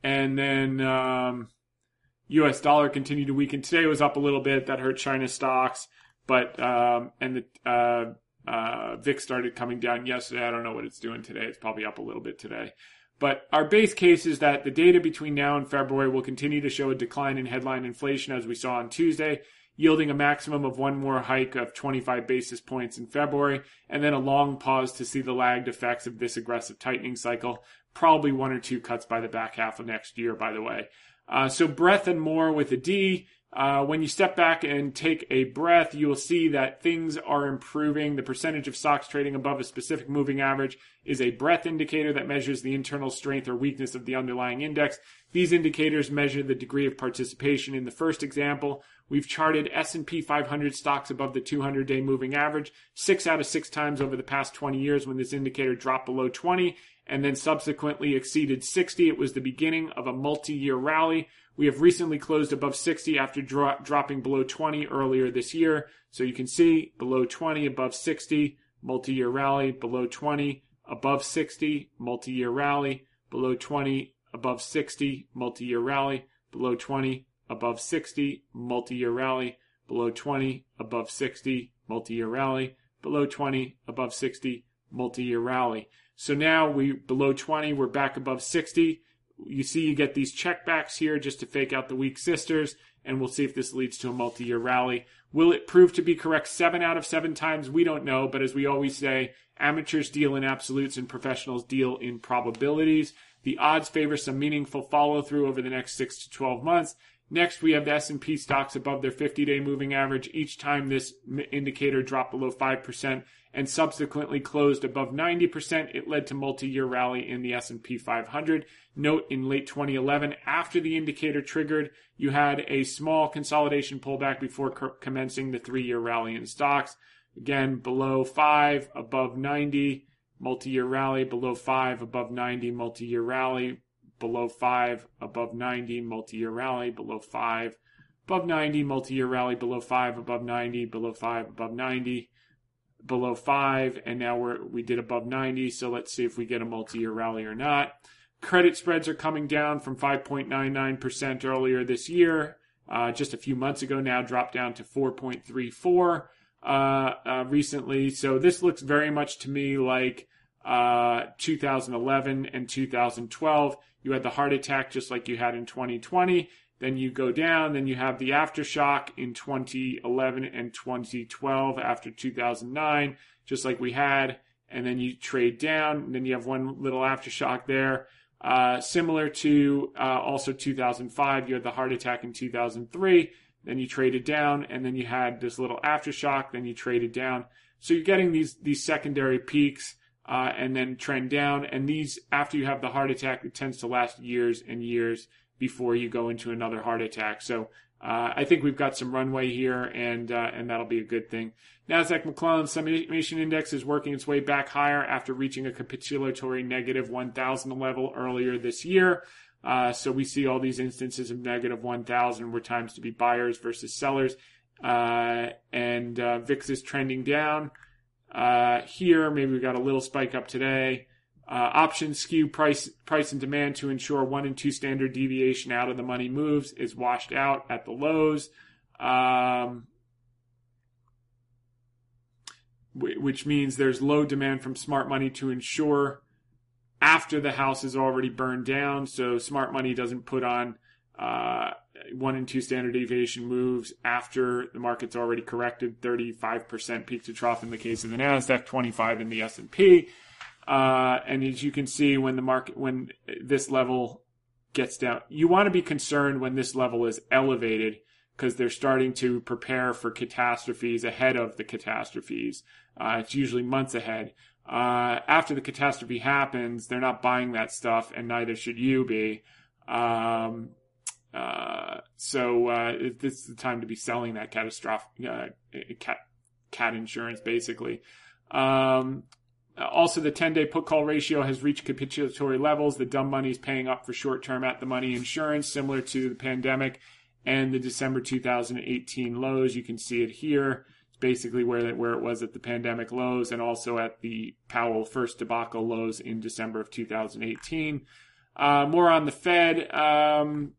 and then um, U S dollar continued to weaken. Today was up a little bit. That hurt China stocks. But, um, and the... Uh, Uh, V I X started coming down yesterday. I don't know what it's doing today. It's probably up a little bit today. But our base case is that the data between now and February will continue to show a decline in headline inflation as we saw on Tuesday, yielding a maximum of one more hike of twenty-five basis points in February, and then a long pause to see the lagged effects of this aggressive tightening cycle, probably one or two cuts by the back half of next year, by the way. Uh, so breath and more with a D. Uh, when you step back and take a breath, you will see that things are improving. The percentage of stocks trading above a specific moving average is a breadth indicator that measures the internal strength or weakness of the underlying index. These indicators measure the degree of participation. In the first example, we've charted S and P five hundred stocks above the two hundred day moving average six out of six times over the past twenty years when this indicator dropped below twenty and then subsequently exceeded sixty. It was the beginning of a multi-year rally. We have recently closed above sixty after dro- dropping below twenty earlier this year. So you can see below twenty, above sixty, multi-year rally, below twenty, above sixty, multi-year rally, below twenty, above sixty, multi-year rally, below twenty, above sixty, multi-year rally, below twenty, above sixty, multi-year rally, below twenty, above sixty, multi-year rally. So now we below twenty, we're back above sixty. You see you get these checkbacks here just to fake out the weak sisters, and we'll see if this leads to a multi-year rally. Will it prove to be correct seven out of seven times? We don't know, but as we always say, amateurs deal in absolutes and professionals deal in probabilities. The odds favor some meaningful follow-through over the next six to twelve months. Next, we have the S and P stocks above their fifty day moving average each time this indicator dropped below five percent and subsequently closed above ninety percent. It led to multi-year rally in the S and P five hundred. Note in late twenty eleven, after the indicator triggered, you had a small consolidation pullback before co- commencing the three-year rally in stocks. Again, below five, above ninety, multi-year rally, below five, above ninety, multi-year rally, below five, above ninety, multi-year rally, below five, above ninety, multi-year rally, below five, above ninety, below five, above ninety, below five, and now we're, we did above ninety, so let's see if we get a multi-year rally or not. Credit spreads are coming down from five point nine nine percent earlier this year, uh, just a few months ago now, dropped down to four point three four uh, uh, recently, so this looks very much to me like uh, two thousand eleven and two thousand twelve. You had the heart attack just like you had in twenty twenty. Then you go down. Then you have the aftershock in twenty eleven and twenty twelve after two thousand nine, just like we had. And then you trade down. And then you have one little aftershock there. Uh, similar to uh, also two thousand five, you had the heart attack in two thousand three. Then you traded down. And then you had this little aftershock. Then you traded down. So you're getting these, these secondary peaks. Uh, and then trend down. And these, after you have the heart attack, it tends to last years and years before you go into another heart attack. So Uh, I think we've got some runway here, and uh, and that'll be a good thing. NASDAQ McClellan Summation Index is working its way back higher after reaching a capitulatory negative one thousand level earlier this year. Uh, so we see all these instances of negative one thousand where times to be buyers versus sellers. Uh, and uh, V I X is trending down uh, here. Maybe we got a little spike up today. Uh, options skew price price and demand to ensure one and two standard deviation out of the money moves is washed out at the lows, um, w- which means there's low demand from smart money to ensure after the house is already burned down. So smart money doesn't put on uh, one and two standard deviation moves after the market's already corrected thirty-five percent peak to trough in the case of the NASDAQ, twenty-five in the S and P. Uh, and as you can see, when the market, when this level gets down, you want to be concerned when this level is elevated, because they're starting to prepare for catastrophes ahead of the catastrophes. Uh, it's usually months ahead. Uh, after the catastrophe happens, they're not buying that stuff, and neither should you be. Um, uh, so, uh, this is the time to be selling that catastrophic, uh, cat, cat insurance, basically. Um, Also, the ten-day put-call ratio has reached capitulatory levels. The dumb money is paying up for short-term at-the-money insurance, similar to the pandemic and the December two thousand eighteen lows. You can see it here. It's basically where that, where it was at the pandemic lows and also at the Powell first debacle lows in December of two thousand eighteen. Uh, more on the Fed. Um,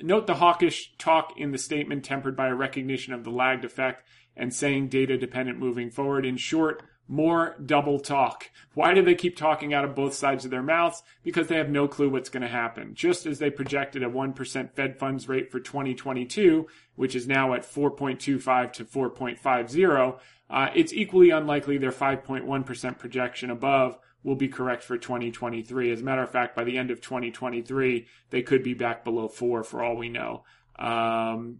note the hawkish talk in the statement tempered by a recognition of the lagged effect and saying data-dependent moving forward. In short, more double talk. Why do they keep talking out of both sides of their mouths? Because they have no clue what's going to happen. Just as they projected a one percent Fed funds rate for twenty twenty-two, which is now at four point two five to four point five zero, uh, it's equally unlikely their five point one percent projection above will be correct for twenty twenty-three. As a matter of fact, by the end of twenty twenty-three, they could be back below four for all we know. Um,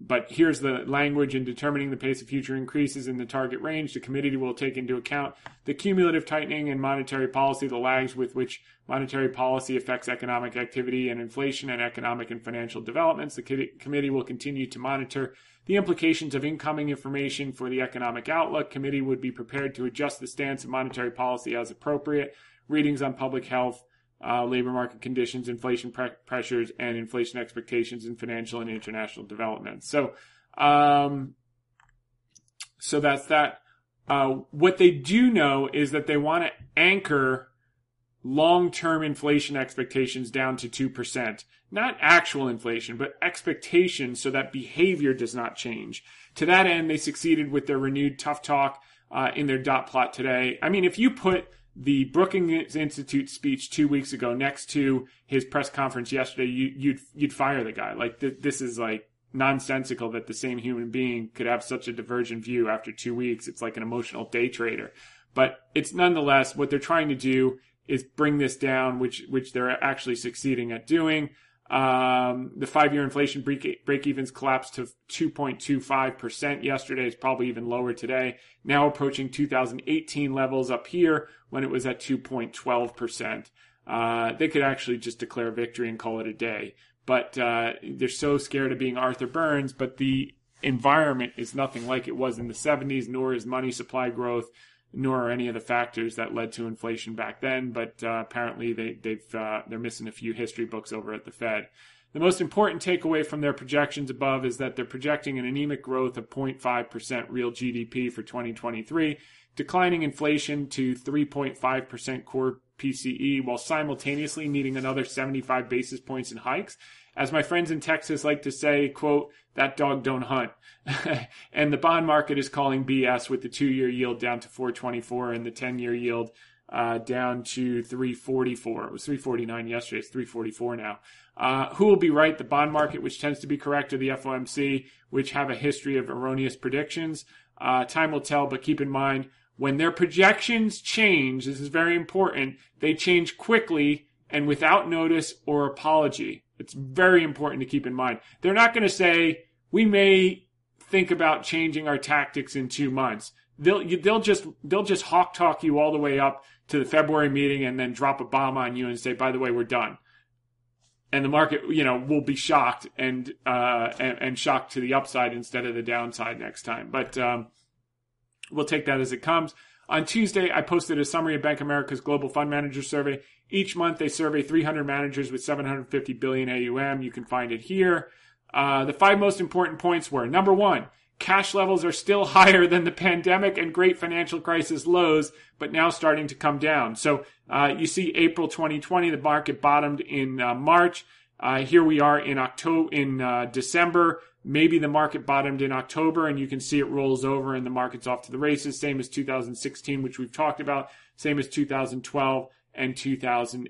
But here's the language: in determining the pace of future increases in the target range, the committee will take into account the cumulative tightening in monetary policy, the lags with which monetary policy affects economic activity and inflation, and economic and financial developments. The committee will continue to monitor the implications of incoming information for the economic outlook. Committee would be prepared to adjust the stance of monetary policy as appropriate. Readings on public health, Uh, labor market conditions, inflation pre- pressures, and inflation expectations in financial and international developments. So, um, so that's that. Uh, what they do know is that they want to anchor long-term inflation expectations down to two percent. Not actual inflation, but expectations, so that behavior does not change. To that end, they succeeded with their renewed tough talk uh, in their dot plot today. I mean, if you put the Brookings Institute speech two weeks ago next to his press conference yesterday, you, you'd you'd fire the guy. Like, th- this is, like, nonsensical that the same human being could have such a divergent view after two weeks. It's like an emotional day trader. But it's nonetheless, what they're trying to do is bring this down, which which they're actually succeeding at doing. Um, the five-year inflation break- break-evens collapsed to two point two five percent yesterday. It's probably even lower today. Now approaching two thousand eighteen levels up here when it was at two point one two percent. Uh, they could actually just declare victory and call it a day. But uh, they're so scared of being Arthur Burns, but the environment is nothing like it was in the seventies, nor is money supply growth, nor are any of the factors that led to inflation back then, but uh, apparently they, they've, uh, they're missing a few history books over at the Fed. The most important takeaway from their projections above is that they're projecting an anemic growth of zero point five percent real G D P for twenty twenty-three, declining inflation to three point five percent core P C E, while simultaneously needing another seventy-five basis points in hikes. As my friends in Texas like to say, quote, that dog don't hunt. And the bond market is calling B S, with the two-year yield down to four twenty-four and the ten-year yield uh, down to three forty-four. It was three forty-nine yesterday. It's three forty-four now. Uh, who will be right, the bond market, which tends to be correct, or the F O M C, which have a history of erroneous predictions? Uh, time will tell, but keep in mind, when their projections change, this is very important, they change quickly and without notice or apology. It's very important to keep in mind. They're not going to say, we may think about changing our tactics in two months. They'll they'll just they'll just hawk talk you all the way up to the February meeting and then drop a bomb on you and say, by the way, we're done. And the market, you know, will be shocked and, uh, and, and shocked to the upside instead of the downside next time. But, um, we'll take that as it comes. On Tuesday, I posted a summary of Bank of America's Global Fund Manager Survey. Each month, they survey three hundred managers with seven hundred fifty billion A U M. You can find it here. Uh, the five most important points were, number one, cash levels are still higher than the pandemic and great financial crisis lows, but now starting to come down. So uh, you see April twenty twenty, the market bottomed in uh, March. Uh, here we are in October, in uh, December. Maybe the market bottomed in October, and you can see it rolls over and the market's off to the races. Same as two thousand sixteen, which we've talked about. Same as two thousand twelve and two thousand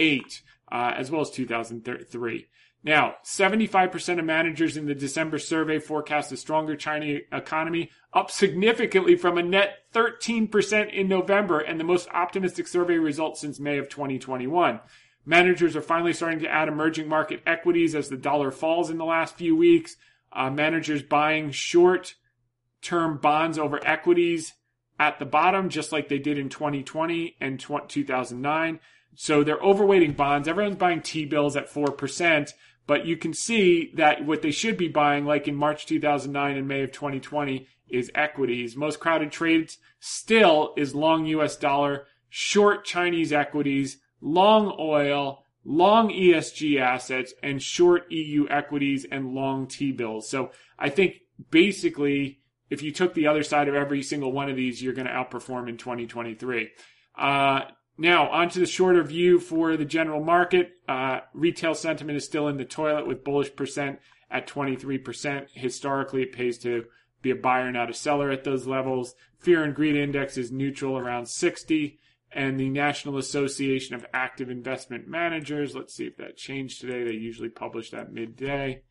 eight, uh, as well as two thousand three. Now, seventy-five percent of managers in the December survey forecast a stronger China economy, up significantly from a net thirteen percent in November, and the most optimistic survey result since May of twenty twenty-one. Managers are finally starting to add emerging market equities as the dollar falls in the last few weeks. Uh, managers buying short-term bonds over equities at the bottom, just like they did in twenty twenty and two thousand nine. So they're overweighting bonds. Everyone's buying T-bills at four percent. But you can see that what they should be buying, like in March two thousand nine and May of twenty twenty, is equities. Most crowded trades still is long U S dollar, short Chinese equities, long oil, long E S G assets, and short E U equities and long T-bills. So I think basically if you took the other side of every single one of these, you're going to outperform in twenty twenty-three. Uh, Now, onto the shorter view for the general market. Uh, retail sentiment is still in the toilet with bullish percent at twenty-three percent. Historically, it pays to be a buyer, not a seller at those levels. Fear and greed index is neutral around sixty. And the National Association of Active Investment Managers, let's see if that changed today. They usually publish that midday.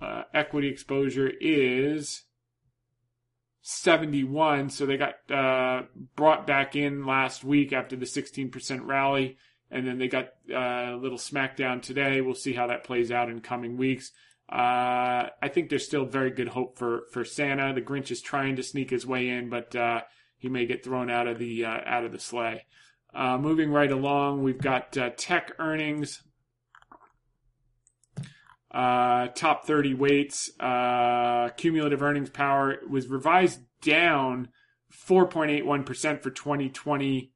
Uh, equity exposure is seventy-one, so they got uh, brought back in last week after the sixteen percent rally, and then they got uh, a little smackdown today. We'll see how that plays out in coming weeks. Uh, I think there's still very good hope for, for Santa. The Grinch is trying to sneak his way in, but uh, he may get thrown out of the uh, out of the sleigh. Uh, moving right along, we've got uh, tech earnings, uh top thirty weights. Uh cumulative earnings power was revised down four point eight one percent for twenty twenty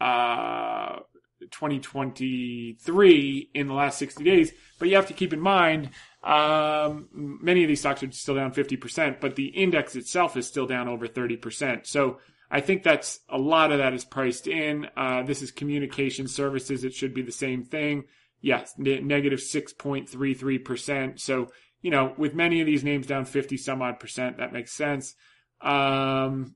uh twenty twenty-three in the last sixty days, but you have to keep in mind um many of these stocks are still down fifty percent, but the index itself is still down over thirty percent. So I think that's a lot of that is priced in. Uh this is communication services. It should be the same thing. Yes, negative six point three three percent. So, you know, with many of these names down fifty some odd percent, that makes sense. Um,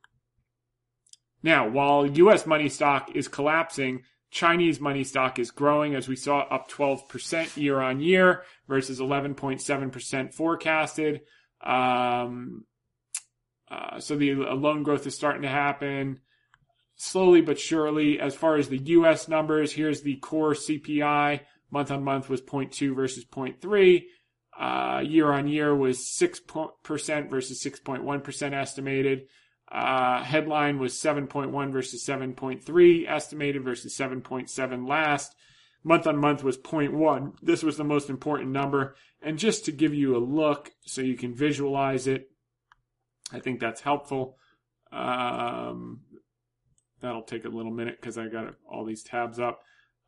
now, while U S money stock is collapsing, Chinese money stock is growing, as we saw, up twelve percent year on year versus eleven point seven percent forecasted. Um, uh, so the loan growth is starting to happen slowly but surely. As far as the U S numbers, here's the core C P I. Month on month was zero point two versus zero point three. Uh, year on year was six percent versus six point one percent estimated. Uh, headline was seven point one versus seven point three estimated versus seven point seven last. Month on month was zero point one. This was the most important number. And just to give you a look so you can visualize it, I think that's helpful. Um, that'll take a little minute because I got all these tabs up.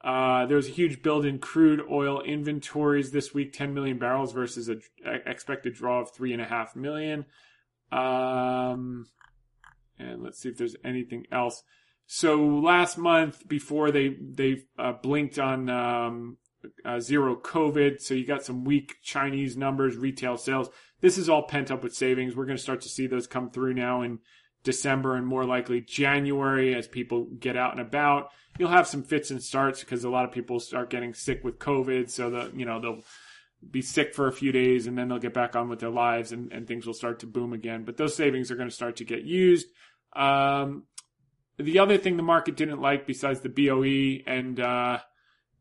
Uh, there was a huge build in crude oil inventories this week, ten million barrels versus an expected draw of three point five million. Um, and let's see if there's anything else. So last month, before they they uh, blinked on um, uh, zero COVID, so you got some weak Chinese numbers, retail sales. This is all pent up with savings. We're going to start to see those come through now in December and more likely January as people get out and about. You'll have some fits and starts because a lot of people start getting sick with COVID. So the, you know, they'll be sick for a few days and then they'll get back on with their lives and, and things will start to boom again. But those savings are going to start to get used. Um, the other thing the market didn't like besides the B O E and uh,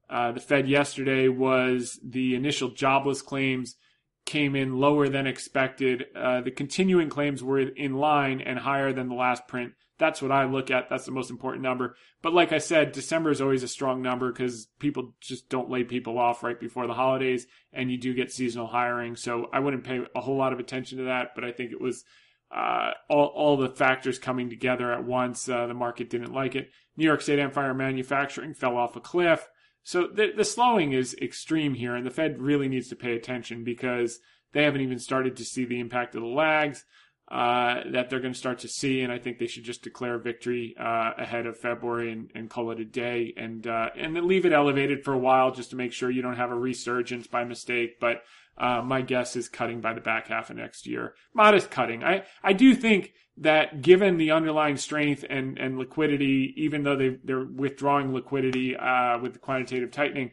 uh, the Fed yesterday was the initial jobless claims came in lower than expected. Uh, the continuing claims were in line and higher than the last print. That's what I look at. That's the most important number. But like I said, December is always a strong number because people just don't lay people off right before the holidays, and you do get seasonal hiring. So I wouldn't pay a whole lot of attention to that, but I think it was uh, all, all the factors coming together at once. Uh, the market didn't like it. New York State Empire Manufacturing fell off a cliff. So the, the slowing is extreme here, and the Fed really needs to pay attention because they haven't even started to see the impact of the lags uh, that they're going to start to see. And I think they should just declare victory uh, ahead of February and, and call it a day, and uh, and then leave it elevated for a while just to make sure you don't have a resurgence by mistake. But uh, my guess is cutting by the back half of next year. Modest cutting. I, I do think that given the underlying strength and, and liquidity, even though they, they're withdrawing liquidity uh, with the quantitative tightening,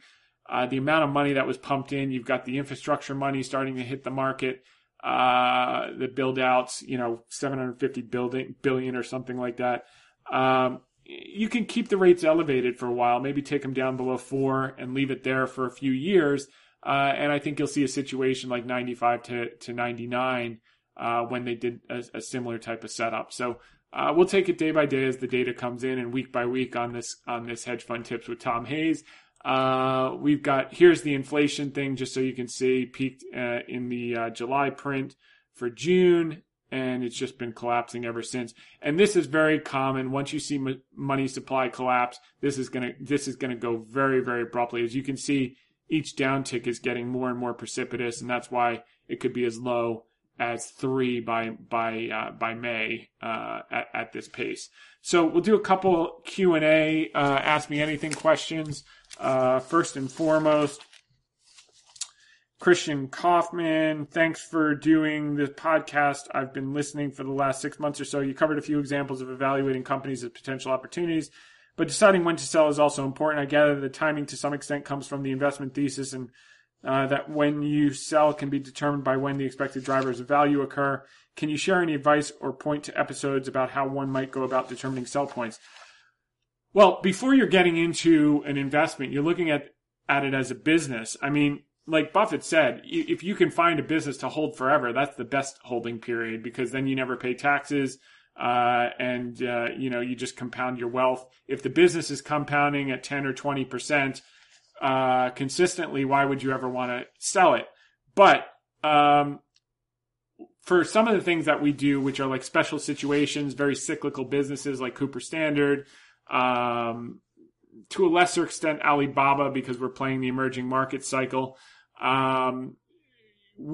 uh, the amount of money that was pumped in, you've got the infrastructure money starting to hit the market, uh, the build outs, you know, seven hundred fifty billion or something like that. Um, you can keep the rates elevated for a while, maybe take them down below four and leave it there for a few years. Uh, and I think you'll see a situation like ninety-five to ninety-nine Uh, when they did a, a similar type of setup. So uh, we'll take it day by day as the data comes in and week by week on this on this hedge fund tips with Tom Hayes. Uh, we've got, here's the inflation thing, just so you can see, peaked uh, in the uh, July print for June, and it's just been collapsing ever since. And this is very common. Once you see m- money supply collapse, this is gonna this is gonna go very, very abruptly. As you can see, each downtick is getting more and more precipitous, and that's why it could be as low as three by by uh, by May uh, at, at this pace. So we'll do a couple Q and A, uh, ask me anything questions. Uh, first and foremost, Christian Kaufman, thanks for doing the podcast. I've been listening for the last six months or so. You covered a few examples of evaluating companies as potential opportunities, but deciding when to sell is also important. I gather the timing to some extent comes from the investment thesis and Uh, that when you sell can be determined by when the expected drivers of value occur. Can you share any advice or point to episodes about how one might go about determining sell points? Well, before you're getting into an investment, you're looking at, at it as a business. I mean, like Buffett said, if you can find a business to hold forever, that's the best holding period, because then you never pay taxes. Uh, and, uh, you know, you just compound your wealth. If the business is compounding at ten or twenty percent, Uh, consistently, why would you ever want to sell it? But um, for some of the things that we do, which are like special situations, very cyclical businesses like Cooper Standard, um, to a lesser extent Alibaba, because we're playing the emerging market cycle, um,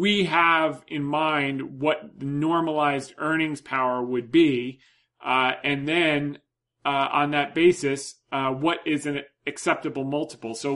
we have in mind what the normalized earnings power would be, uh, and then uh, on that basis, uh, what is an acceptable multiple. So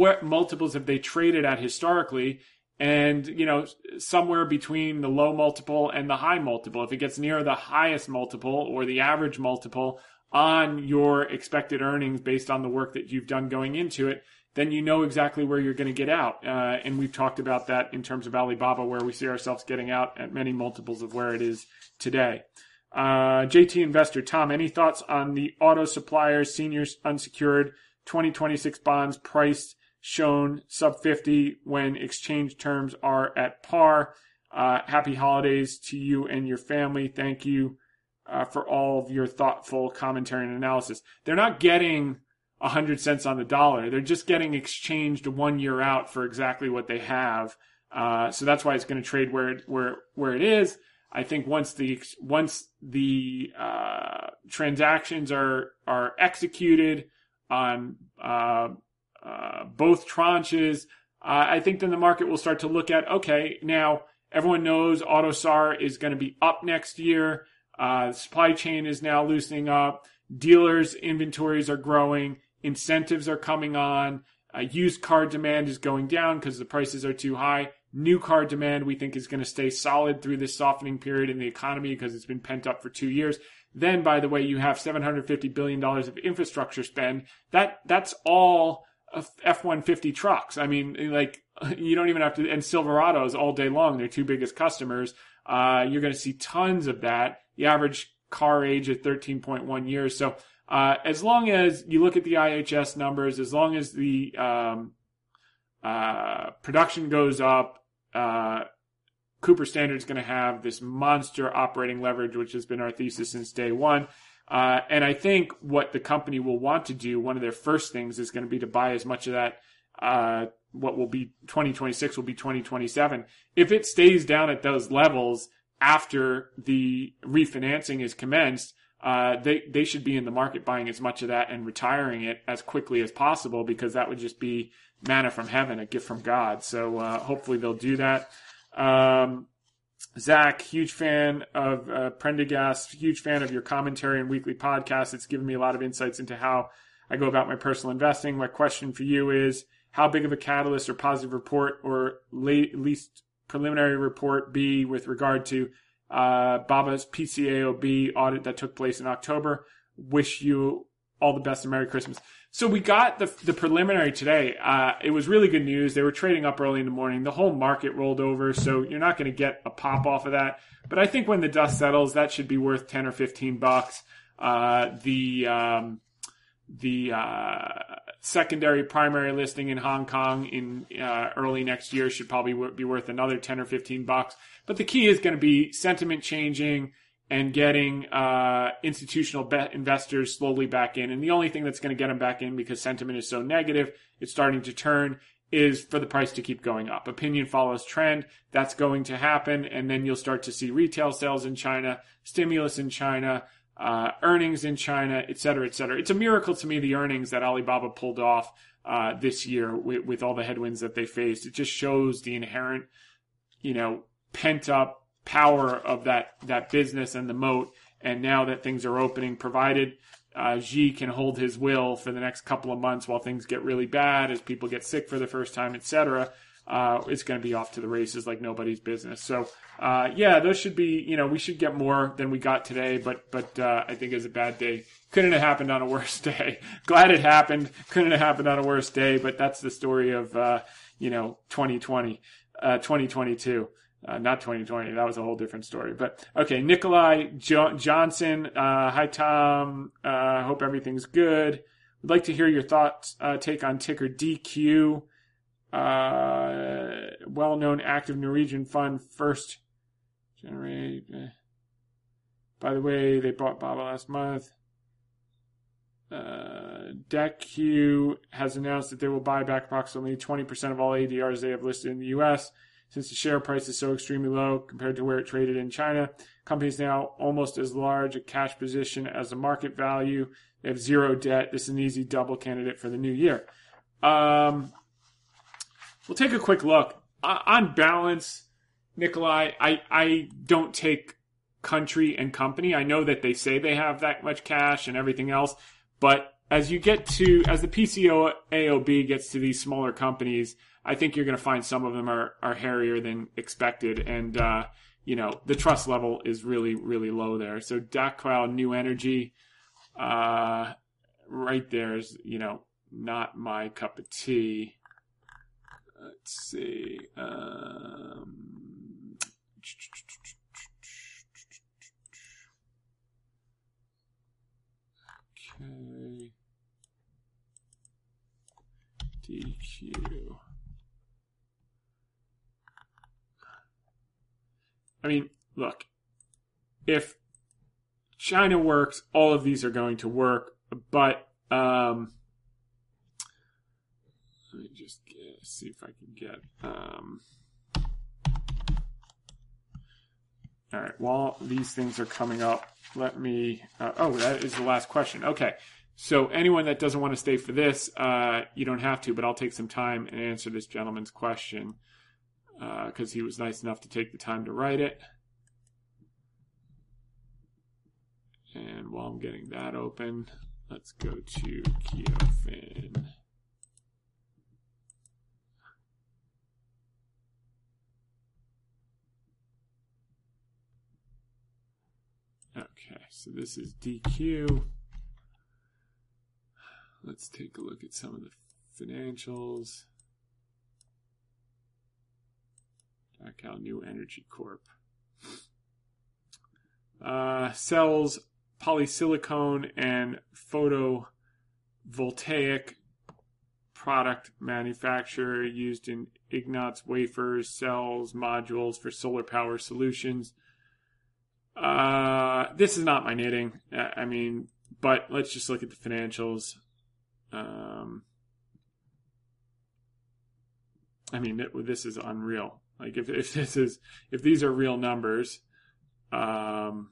what multiples have they traded at historically? And, you know, somewhere between the low multiple and the high multiple. If it gets near the highest multiple or the average multiple on your expected earnings based on the work that you've done going into it, then you know exactly where you're going to get out. Uh, and we've talked about that in terms of Alibaba, where we see ourselves getting out at many multiples of where it is today. Uh, J T Investor, Tom, any thoughts on the auto suppliers, seniors, unsecured, twenty twenty-six bonds priced shown sub fifty when exchange terms are at par? Uh, happy holidays to you and your family. Thank you uh, for all of your thoughtful commentary and analysis. They're not getting one hundred cents on the dollar. They're just getting exchanged one year out for exactly what they have. Uh, so that's why it's going to trade where it, where where it is. I think once the once the uh, transactions are are executed on uh, uh, both tranches, uh, I think then the market will start to look at, okay, now everyone knows AutoSAR is going to be up next year. Uh, supply chain is now loosening up. Dealers' inventories are growing. Incentives are coming on. Uh, used car demand is going down because the prices are too high. New car demand, we think, is going to stay solid through this softening period in the economy because it's been pent up for two years. Then, by the way, you have seven hundred fifty billion dollars of infrastructure spend. That that's all F one fifty trucks. I mean, like, you don't even have to, and Silverados all day long, their two biggest customers. Uh, you're going to see tons of that. The average car age is thirteen point one years. So uh, as long as you look at the I H S numbers, as long as the um, uh, production goes up, uh, Cooper Standard's going to have this monster operating leverage, which has been our thesis since day one. Uh, and I think what the company will want to do, one of their first things is going to be to buy as much of that. Uh, what will be twenty twenty-six will be twenty twenty-seven. If it stays down at those levels after the refinancing is commenced, uh, they, they should be in the market buying as much of that and retiring it as quickly as possible, because that would just be manna from heaven, a gift from God. So uh, hopefully they'll do that. Um, Zach, huge fan of uh, Prendergast, huge fan of your commentary and weekly podcast. It's given me a lot of insights into how I go about my personal investing. My question for you is, how big of a catalyst or positive report or late, least preliminary report be with regard to uh, Baba's P C A O B audit that took place in October? Wish you all the best and Merry Christmas. So we got the the preliminary today. Uh, it was really good news. They were trading up early in the morning. The whole market rolled over, so you're not going to get a pop off of that. But I think when the dust settles, that should be worth ten or fifteen bucks. Uh, the um, the uh, secondary primary listing in Hong Kong in uh, early next year should probably be worth another ten or fifteen bucks. But the key is going to be sentiment changing and getting uh, institutional bet investors slowly back in. And the only thing that's going to get them back in, because sentiment is so negative, it's starting to turn, is for the price to keep going up. Opinion follows trend. That's going to happen. And then you'll start to see retail sales in China, stimulus in China, uh, earnings in China, et cetera, et cetera. It's a miracle to me, the earnings that Alibaba pulled off uh, this year with, with all the headwinds that they faced. It just shows the inherent, you know, pent-up power of that that business and the moat. And now that things are opening, provided uh, Xi can hold his will for the next couple of months while things get really bad, as people get sick for the first time, et cetera, uh, it's going to be off to the races like nobody's business. So, uh, yeah, those should be, you know, we should get more than we got today, but but uh, I think it was a bad day. Couldn't have happened on a worse day. Glad it happened. Couldn't have happened on a worse day, but that's the story of, uh, you know, twenty twenty, uh, twenty twenty-two. Uh, not twenty twenty. That was a whole different story. But, okay, Nikolai jo- Johnson. Uh, hi, Tom. I uh, hope everything's good. I'd like to hear your thoughts, uh, take on ticker D Q. Uh, well-known active Norwegian fund, first generate. By the way, they bought Baba last month. Uh, D Q has announced that they will buy back approximately twenty percent of all A D Rs they have listed in the U S, since the share price is so extremely low compared to where it traded in China. Company is now almost as large a cash position as the market value. They have zero debt. This is an easy double candidate for the new year. Um, we'll take a quick look. Uh, on balance, Nikolai, I, I don't take country and company. I know that they say they have that much cash and everything else, but as you get to, as the P C A O B gets to these smaller companies, I think you're going to find some of them are, are hairier than expected. And, uh, you know, the trust level is really, really low there. So Daqo New Energy, uh, right there is, you know, not my cup of tea. Let's see. Um, okay. D Q. I mean, look, if China works, all of these are going to work, but um, let me just get, see if I can get, um, all right, while these things are coming up, let me, uh, oh, that is the last question. Okay, so anyone that doesn't want to stay for this, uh, you don't have to, but I'll take some time and answer this gentleman's question, because uh, he was nice enough to take the time to write it. And while I'm getting that open, let's go to Kiofin. Okay, so this is D Q. Let's take a look at some of the financials. Cal New Energy Corp. Uh, sells polysilicon and photovoltaic product manufacturer used in Ignatz wafers, cells, modules for solar power solutions. Uh, this is not my knitting. I mean, but let's just look at the financials. Um, I mean, this is unreal. Like if, if this is, if these are real numbers, um,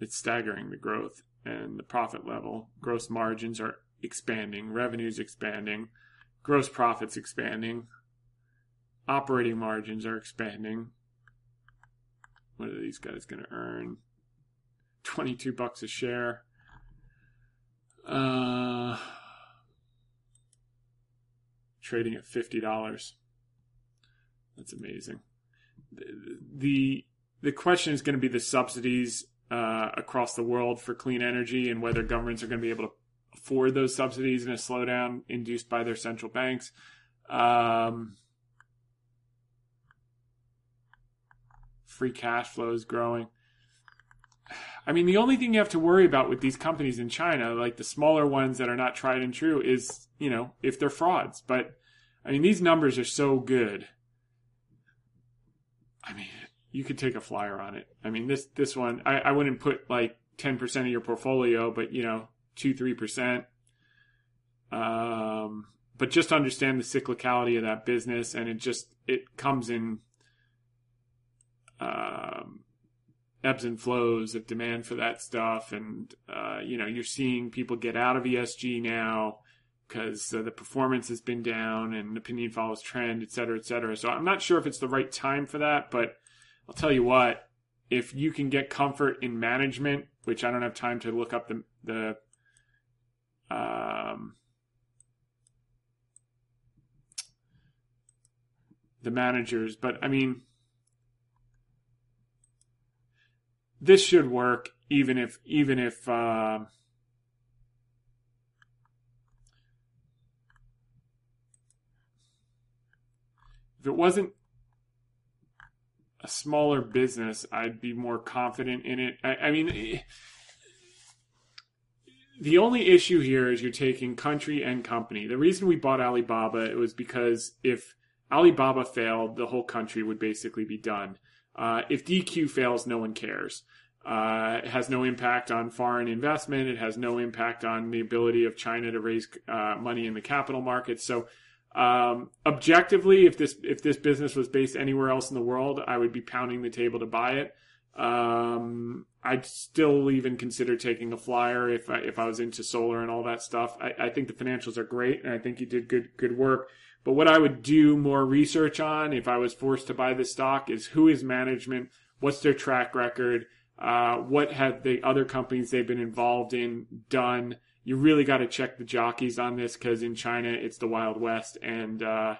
it's staggering, the growth and the profit level. Gross margins are expanding, revenues expanding, gross profits expanding, operating margins are expanding. What are these guys going to earn? twenty-two bucks a share. Uh, trading at fifty dollars. That's amazing. The, the, the question is going to be the subsidies uh, across the world for clean energy, and whether governments are going to be able to afford those subsidies in a slowdown induced by their central banks. Um, free cash flow is growing. I mean, the only thing you have to worry about with these companies in China, like the smaller ones that are not tried and true, is, you know, if they're frauds. But, I mean, these numbers are so good. I mean, you could take a flyer on it. I mean, this this one, I, I wouldn't put, like, ten percent of your portfolio, but, you know, two to three percent. Um, but just understand the cyclicality of that business, and it just, it comes in um, ebbs and flows of demand for that stuff. And, uh, you know, you're seeing people get out of E S G now because uh, the performance has been down, and opinion follows trend, et cetera, et cetera. So I'm not sure if it's the right time for that, but I'll tell you what, if you can get comfort in management, which I don't have time to look up the, the, um, the managers, but I mean, this should work, even if even if uh, if it wasn't a smaller business, I'd be more confident in it. I, I mean, the only issue here is you're taking country and company. The reason we bought Alibaba, it was because if Alibaba failed, the whole country would basically be done. Uh, if D Q fails, no one cares. Uh, it has no impact on foreign investment. It has no impact on the ability of China to raise uh, money in the capital markets. So, um, objectively, if this if this business was based anywhere else in the world, I would be pounding the table to buy it. Um, I'd still even consider taking a flyer if I, if I was into solar and all that stuff. I, I think the financials are great, and I think you did good good work. But what I would do more research on if I was forced to buy this stock is who is management, what's their track record, uh, what have the other companies they've been involved in done. You really got to check the jockeys on this, because in China it's the Wild West, and uh,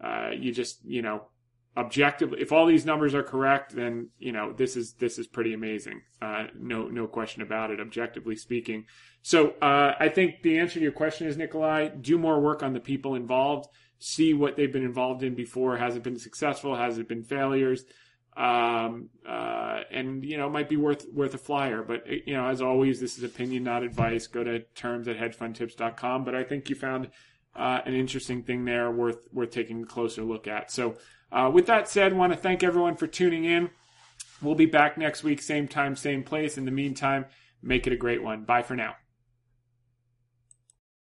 uh, you just, you know, objectively, if all these numbers are correct, then, you know, this is this is pretty amazing. Uh, no no question about it, objectively speaking. So uh, I think the answer to your question is, Nikolai, do more work on the people involved. See what they've been involved in before. Has it been successful? Has it been failures? Um, uh, and, you know, it might be worth worth a flyer. But, you know, as always, this is opinion, not advice. Go to terms at hedge fund tips dot com. But I think you found uh, an interesting thing there worth, worth taking a closer look at. So uh, with that said, I want to thank everyone for tuning in. We'll be back next week, same time, same place. In the meantime, make it a great one. Bye for now.